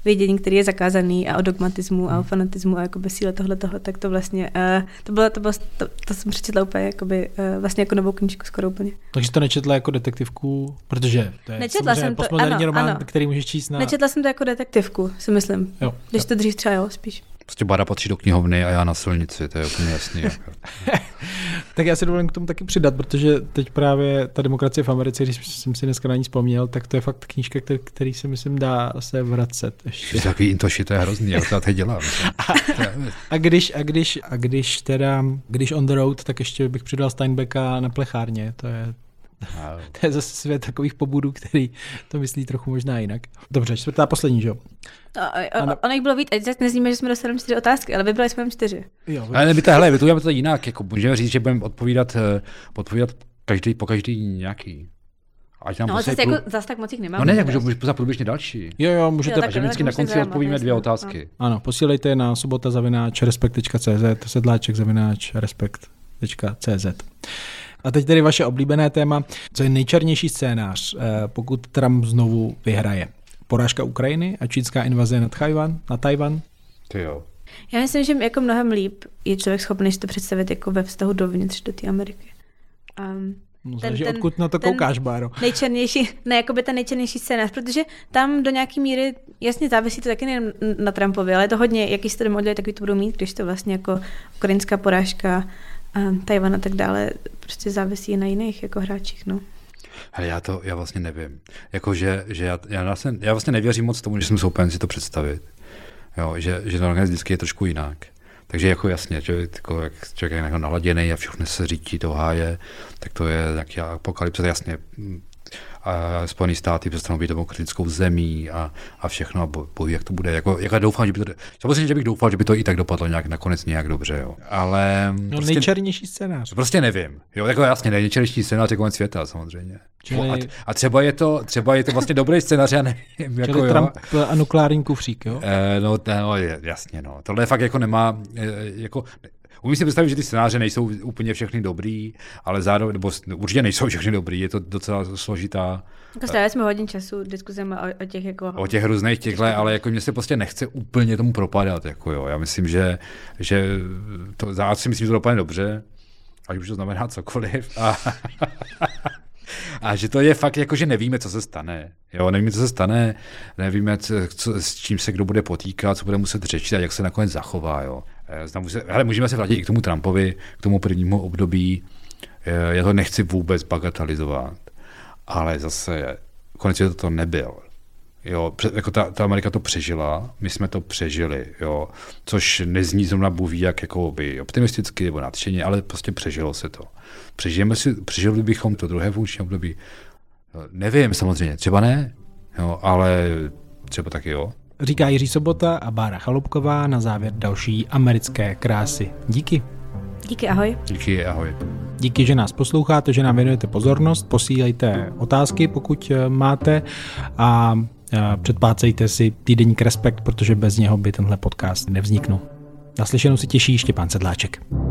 vědění, který je zakázaný, a o dogmatismu a o fanatismu a jakoby síle tohletoho, tak to vlastně, uh, to bylo, to bylo, to, to jsem přečetla úplně, jakoby, uh, vlastně jako novou knížku skoro úplně. Takže to nečetla jako detektivku, protože to je nečetla jsem to, postmoderní román, ano. Který můžeš číst na... Nečetla jsem to jako detektivku, si myslím, jo, když jo. To dřív třeba, jo, spíš. Prostě Bára patří do knihovny a já na silnici, to je úplně jasný. Tak já se dovolím k tomu taky přidat, protože teď právě ta demokracie v Americe, když jsem si dneska na ní vzpomněl, tak to je fakt knížka, který, který si myslím dá se vracet ještě. Takový intoši, to je hrozný, já to teď dělám. a, a, když, a, když, a když teda, když on the road, tak ještě bych přidal Steinbecka Na plechárně, to je... To je zase svět takových pobudů, který to myslí trochu možná jinak. Dobře, čtvrtá poslední, že jo? Na... Ono jich bylo víc, ať zase nezníme, že jsme dostali čtyři otázky, ale vybrali jsme jen čtyři. Jo, ale my to, hele, my to budeme to jinak, jako můžeme říct, že budeme odpovídat, odpovídat každý, po každý nějaký. Ať nám no, zase půl... jako zas tak moc jich nemáme. No ne, tak můžeme poslat průběžně další. Jo, jo, můžete. Takže vždycky na konci odpovíme dvě otázky. No. Ano, posílejte na sobota zavináč respekt tečka cz, sedláček zavináč respekt tečka cz. A teď tedy vaše oblíbené téma, co je nejčernější scénář, pokud Trump znovu vyhraje. Porážka Ukrajiny a čínská invaze na Tchajvan, na Tajvan? Ty jo. Já myslím, že jako mnohem líp je člověk schopný si to představit jako ve vztahu dovnitř do té Ameriky. Um, no, takže odkud na to koukáš, Báro? Nejčernější, ne, jako by ten nejčernější scénář, protože tam do nějaké míry, jasně závisí to taky nejen na Trumpovi, ale je to hodně, jaký se to model, takový to budou mít, když to vlastně jako ukrajinská porážka, Tajvan a tak dále, prostě závisí na jiných jako hráčích, no. Hele, já to, já vlastně nevím. Jako, že, že já, já, vlastně, já vlastně nevěřím moc tomu, že jsem schopen si to představit. Jo, že, že to nakonec vždycky je trošku jinak. Takže jako jasně, že jako, jak člověk je naladěný a všechno se řítí, to háje, tak to je nějaký apokalypse, jasně. A Spojený státy přestanou být demokratickou zemí a, a všechno, a bojí, jak to bude. Jako, jak doufám, že by to, samozřejmě, že bych doufal, že by to i tak dopadlo nějak, nakonec nějak dobře. Jo. Ale no prostě, nejčernější scénář. Prostě nevím. Jo, jako jasně, nejčernější scénář je konec světa, samozřejmě. Čili... A, a třeba, je to, třeba je to vlastně dobrý scénář, já nevím. Jako, čili jo. Trump a nukleární kufřík, jo? E, no, no, jasně, no. Tohle fakt jako nemá... Jako, umím si představit, že ty scénáře nejsou úplně všechny dobrý, ale zároveň, nebo určitě nejsou všechny dobrý, je to docela složitá. Jako strávili jsme hodin času diskuzujeme o, o těch jako... O těch různých těchhle, ale jako mě se prostě nechce úplně tomu propadat, jako jo. Já myslím, že, že to, já si myslím, že to dopadne dobře, ať už to znamená cokoliv. A, a že to je fakt jako, že nevíme, co se stane. Jo, nevíme, co se stane, nevíme, co, s čím se kdo bude potýkat, co bude muset řečit a jak se nakonec zachová, jo. Ale můžeme se vrátit i k tomu Trumpovi, k tomu prvnímu období. Já to nechci vůbec bagatelizovat, ale zase konec to, to nebyl. Jo, jako ta, ta Amerika to přežila, my jsme to přežili, jo, což nezní zrovna buví jak jako by optimisticky nebo nadšeně, ale prostě přežilo se to. Přežijeme si, přežili bychom to druhé funkční období. Nevím samozřejmě, třeba ne, jo, ale třeba taky jo. Říká Jiří Sobota a Bára Chaloupková na závěr další americké krásy. Díky. Díky, ahoj. Díky, ahoj. Díky, že nás posloucháte, že nám věnujete pozornost, posílejte otázky, pokud máte, a předplácejte si týdeník Respekt, protože bez něho by tenhle podcast nevzniknul. Naslyšenou si těší Štěpán Sedláček.